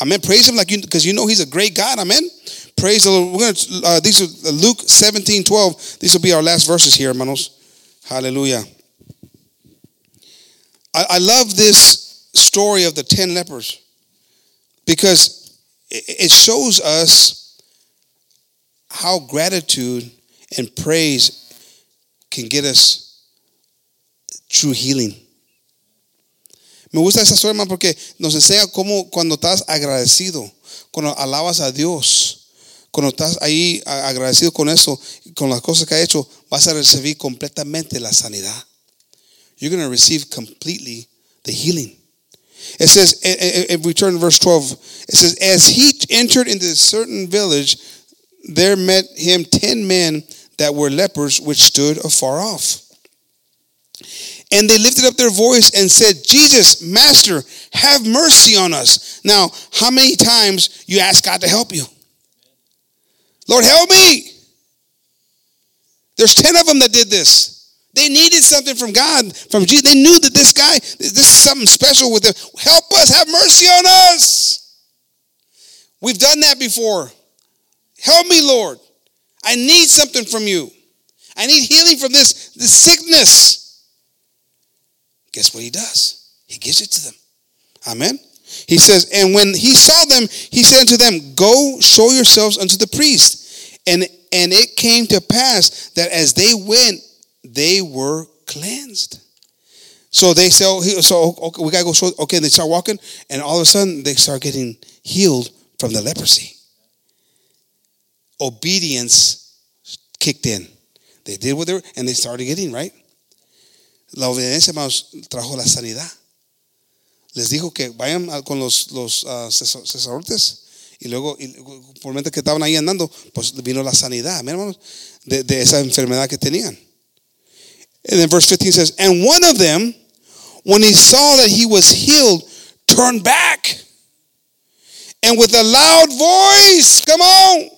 Amen. Praise him because you know he's a great God. Amen. Praise the Lord. We're going to these are Luke 17:12. These will be our last verses here, hermanos. Hallelujah. I love this story of the 10 lepers because it shows us how gratitude and praise can get us true healing. Me gusta esa historia, hermano, porque nos enseña cómo cuando estás agradecido, cuando alabas a Dios, cuando estás ahí agradecido con eso, con las cosas que ha hecho, vas a recibir completamente la sanidad. You're going to receive completely the healing. It says, if we turn to verse 12, it says, as he entered into a certain village, there met him 10 men that were lepers, which stood afar off. And they lifted up their voice and said, Jesus, Master, have mercy on us. Now, how many times you ask God to help you? Lord, help me. There's 10 of them that did this. They needed something from God, from Jesus. They knew that this guy, this is something special with them. Help us, have mercy on us. We've done that before. Help me, Lord. I need something from you. I need healing from this sickness. Guess what he does? He gives it to them. Amen. He says, and when he saw them, he said unto them, go show yourselves unto the priest. And it came to pass that as they went, they were cleansed. So they say, okay, we gotta go show. Okay, they start walking, and all of a sudden they start getting healed from the leprosy. Obedience kicked in. They did what they were, and they started getting right. La obediencia, hermanos, trajo la sanidad. Les dijo que vayan con los sacerdotes. Y luego, por mientras que estaban ahí andando, pues vino la sanidad, hermanos, de esa enfermedad que tenían. And then verse 15 says, and one of them, when he saw that he was healed, turned back. And with a loud voice, come on,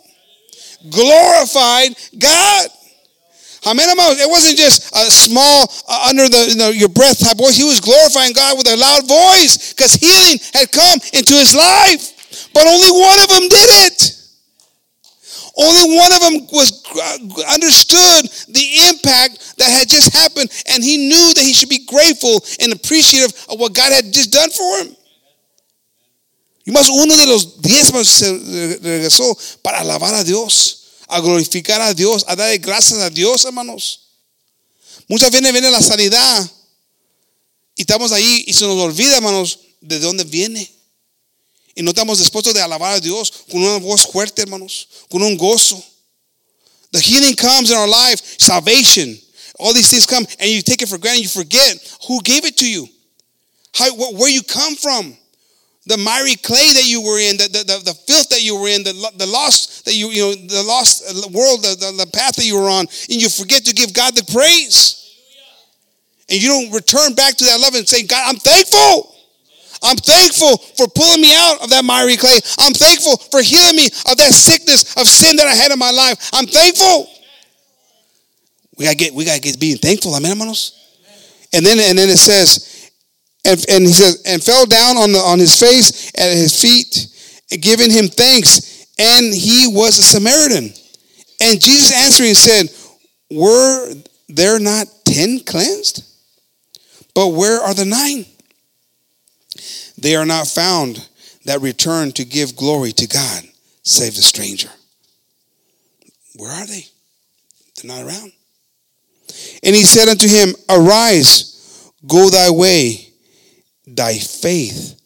glorified God. It wasn't just a small, under the your breath type voice. He was glorifying God with a loud voice because healing had come into his life. But only one of them did it. Only one of them understood the impact that had just happened, and he knew that he should be grateful and appreciative of what God had just done for him. Y más uno de los 10 se regresó para alabar a Dios, a glorificar a Dios, a darle gracias a Dios, hermanos. Muchas veces viene la sanidad y estamos ahí y se nos olvida, hermanos, de dónde viene. Y no estamos dispuestos de alabar a Dios con una voz fuerte, hermanos, con un gozo. The healing comes in our life, salvation. All these things come and you take it for granted. You forget who gave it to you, where you come from, the miry clay that you were in, the filth that you were in, the lost that the lost world, the path that you were on, and you forget to give God the praise, and you don't return back to that love and say, God, I'm thankful. I'm thankful for pulling me out of that miry clay. I'm thankful for healing me of that sickness of sin that I had in my life. I'm thankful. We gotta get being thankful, amen, hermanos. And then it says, and he says, and fell down on his face at his feet, giving him thanks. And he was a Samaritan. And Jesus answering said, were there not 10 cleansed? But where are the 9? They are not found that return to give glory to God, save the stranger. Where are they? They're not around. And he said unto him, arise, go thy way, thy faith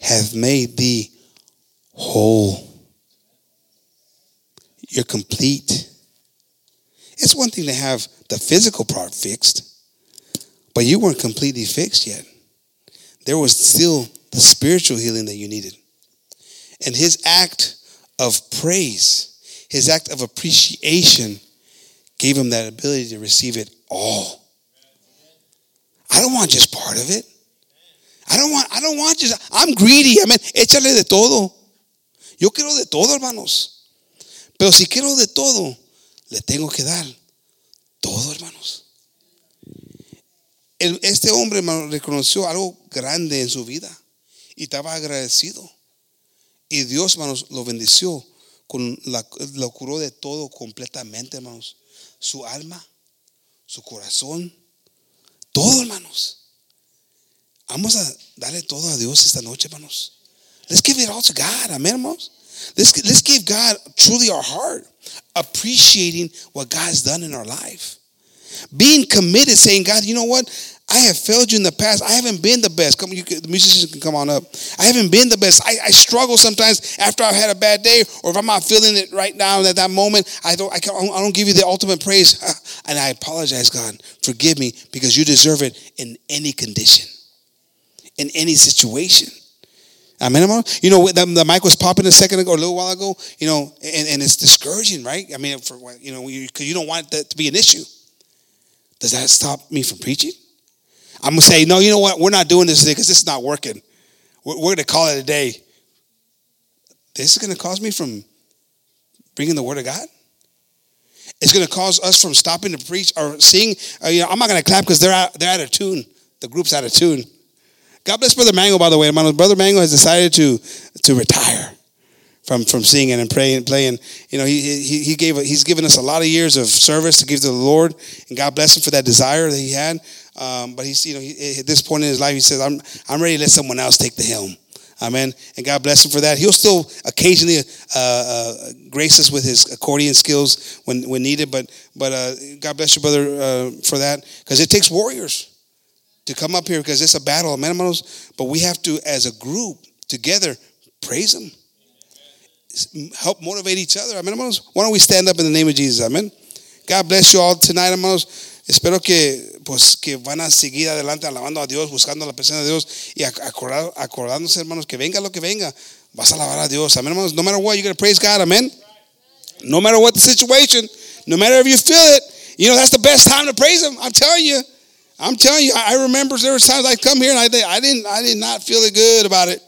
hath made thee whole. You're complete. It's one thing to have the physical part fixed, but you weren't completely fixed yet. There was still the spiritual healing that you needed. And his act of praise, his act of appreciation, gave him that ability to receive it all. I don't want just part of it. I don't want just, I'm greedy. I mean, échale de todo. Yo quiero de todo, hermanos. Pero si quiero de todo, le tengo que dar todo, hermanos. Este hombre, hermano, reconoció algo grande en su vida y estaba agradecido. Y Dios, hermanos, lo bendició, lo curó de todo completamente, hermanos. Su alma, su corazón, todo, hermanos. Vamos a darle todo a Dios esta noche, hermanos. Let's give it all to God, amen, hermanos. Let's give God truly our heart, appreciating what God's done in our life. Being committed, saying, God, you know what? I have failed you in the past. I haven't been the best. Come, the musicians can come on up. I haven't been the best. I struggle sometimes after I've had a bad day, or if I'm not feeling it right now at that moment, I don't give you the ultimate praise. And I apologize, God. Forgive me, because you deserve it in any condition, in any situation. Amen, hermano. You know, the mic was popping a second ago, a little while ago, you know, and it's discouraging, right? I mean, for, you know, because you don't want that to be an issue. Does that stop me from preaching? I'm going to say, no, you know what? We're not doing this today because this is not working. We're going to call it a day. This is going to cause me from bringing the word of God? It's going to cause us from stopping to preach or sing. You know, I'm not going to clap because they're out of tune. The group's out of tune. God bless Brother Mango, by the way. Brother Mango has decided to retire from singing and praying and playing. You know, he's given us a lot of years of service to give to the Lord, and God bless him for that desire that he had. But he's, you know, at this point in his life, he says, I'm ready to let someone else take the helm. Amen. And God bless him for that. He'll still occasionally grace us with his accordion skills when needed. But God bless you, brother, for that, because it takes warriors to come up here, because it's a battle, amen, hermanos. But we have to, as a group, together, praise him. Help motivate each other, amen, hermanos. Why don't we stand up in the name of Jesus, amen? God bless you all tonight, hermanos. Espero que, pues, que van a seguir adelante alabando a Dios, buscando la presencia de Dios, y acordándose, hermanos, que venga lo que venga, vas a alabar a Dios, amen, hermanos. No matter what, you're going to praise God, amen? No matter what the situation, no matter if you feel it, you know, that's the best time to praise him, I'm telling you, I remember there were times I'd come here and I did not feel good about it.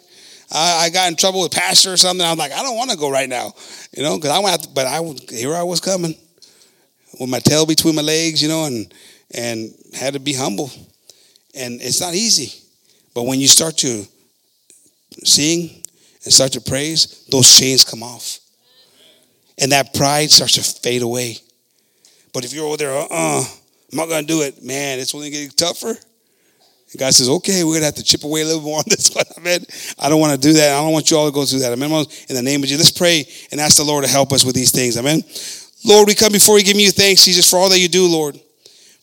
I got in trouble with pastor or something. I was like, I don't want to go right now, you know, because I went out to, here I was coming with my tail between my legs, you know, and had to be humble. And it's not easy. But when you start to sing and start to praise, those chains come off. And that pride starts to fade away. But if you're over there, I'm not going to do it. Man, it's only getting tougher. And God says, okay, we're going to have to chip away a little more on this one. Amen. I don't want to do that. I don't want you all to go through that. Amen. In the name of Jesus, let's pray and ask the Lord to help us with these things. Amen. Lord, we come before you, giving you thanks, Jesus, for all that you do, Lord.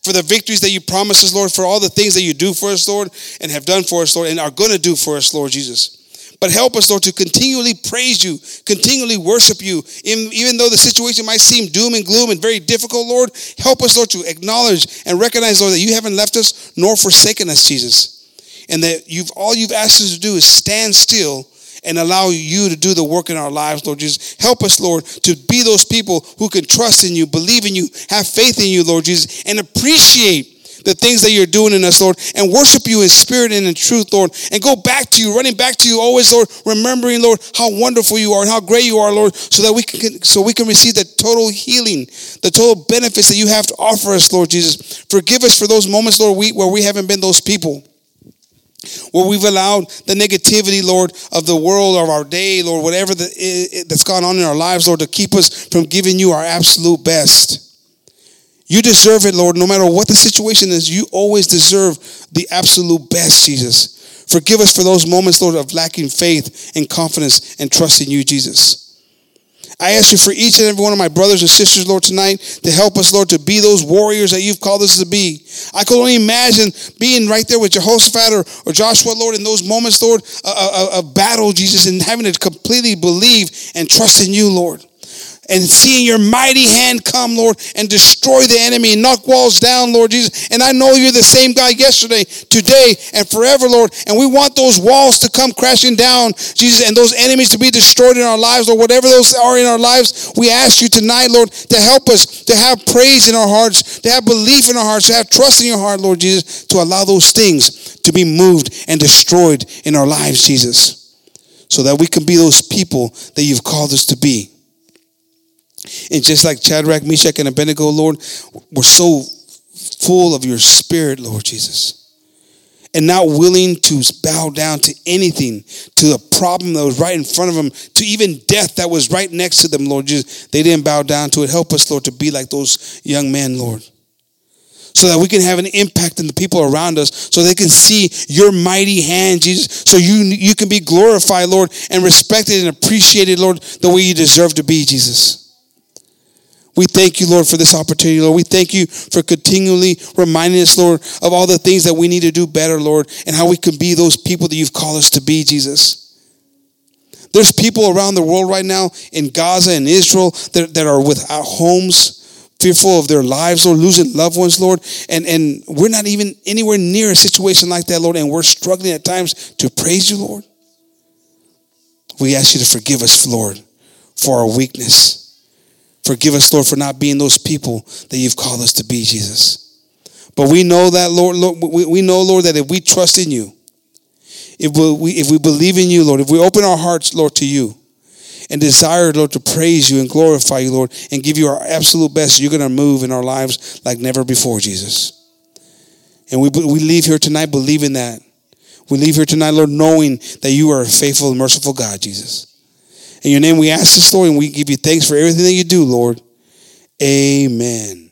For the victories that you promised us, Lord. For all the things that you do for us, Lord, and have done for us, Lord, and are going to do for us, Lord Jesus. But help us, Lord, to continually praise you, continually worship you. Even though the situation might seem doom and gloom and very difficult, Lord, help us, Lord, to acknowledge and recognize, Lord, that you haven't left us nor forsaken us, Jesus. And that all you've asked us to do is stand still and allow you to do the work in our lives, Lord Jesus. Help us, Lord, to be those people who can trust in you, believe in you, have faith in you, Lord Jesus, and appreciate the things that you're doing in us, Lord, and worship you in spirit and in truth, Lord, and go back to you, running back to you always, Lord, remembering, Lord, how wonderful you are and how great you are, Lord, so that we can receive the total healing, the total benefits that you have to offer us, Lord Jesus. Forgive us for those moments, Lord, where we haven't been those people, where we've allowed the negativity, Lord, of the world, of our day, Lord, whatever that's gone on in our lives, Lord, to keep us from giving you our absolute best. You deserve it, Lord. No matter what the situation is, you always deserve the absolute best, Jesus. Forgive us for those moments, Lord, of lacking faith and confidence and trust in you, Jesus. I ask you for each and every one of my brothers and sisters, Lord, tonight to help us, Lord, to be those warriors that you've called us to be. I could only imagine being right there with Jehoshaphat or Joshua, Lord, in those moments, Lord, of battle, Jesus, and having to completely believe and trust in you, Lord. And seeing your mighty hand come, Lord, and destroy the enemy and knock walls down, Lord Jesus. And I know you're the same guy yesterday, today, and forever, Lord. And we want those walls to come crashing down, Jesus, and those enemies to be destroyed in our lives, or whatever those are in our lives. We ask you tonight, Lord, to help us to have praise in our hearts, to have belief in our hearts, to have trust in your heart, Lord Jesus, to allow those things to be moved and destroyed in our lives, Jesus, so that we can be those people that you've called us to be. And just like Shadrach, Meshach, and Abednego, Lord, we're so full of your spirit, Lord Jesus, and not willing to bow down to anything, to the problem that was right in front of them, to even death that was right next to them, Lord Jesus. They didn't bow down to it. Help us, Lord, to be like those young men, Lord, so that we can have an impact on the people around us, so they can see your mighty hand, Jesus, so you can be glorified, Lord, and respected and appreciated, Lord, the way you deserve to be, Jesus. We thank you, Lord, for this opportunity, Lord. We thank you for continually reminding us, Lord, of all the things that we need to do better, Lord, and how we can be those people that you've called us to be, Jesus. There's people around the world right now in Gaza and Israel that are without homes, fearful of their lives, Lord, losing loved ones, Lord, and we're not even anywhere near a situation like that, Lord, and we're struggling at times to praise you, Lord. We ask you to forgive us, Lord, for our weakness. Forgive us, Lord, for not being those people that you've called us to be, Jesus. But we know that, Lord, we know, Lord, that if we trust in you, if we believe in you, Lord, if we open our hearts, Lord, to you and desire, Lord, to praise you and glorify you, Lord, and give you our absolute best, you're going to move in our lives like never before, Jesus. And we leave here tonight believing that. We leave here tonight, Lord, knowing that you are a faithful and merciful God, Jesus. In your name we ask this, Lord, and we give you thanks for everything that you do, Lord. Amen.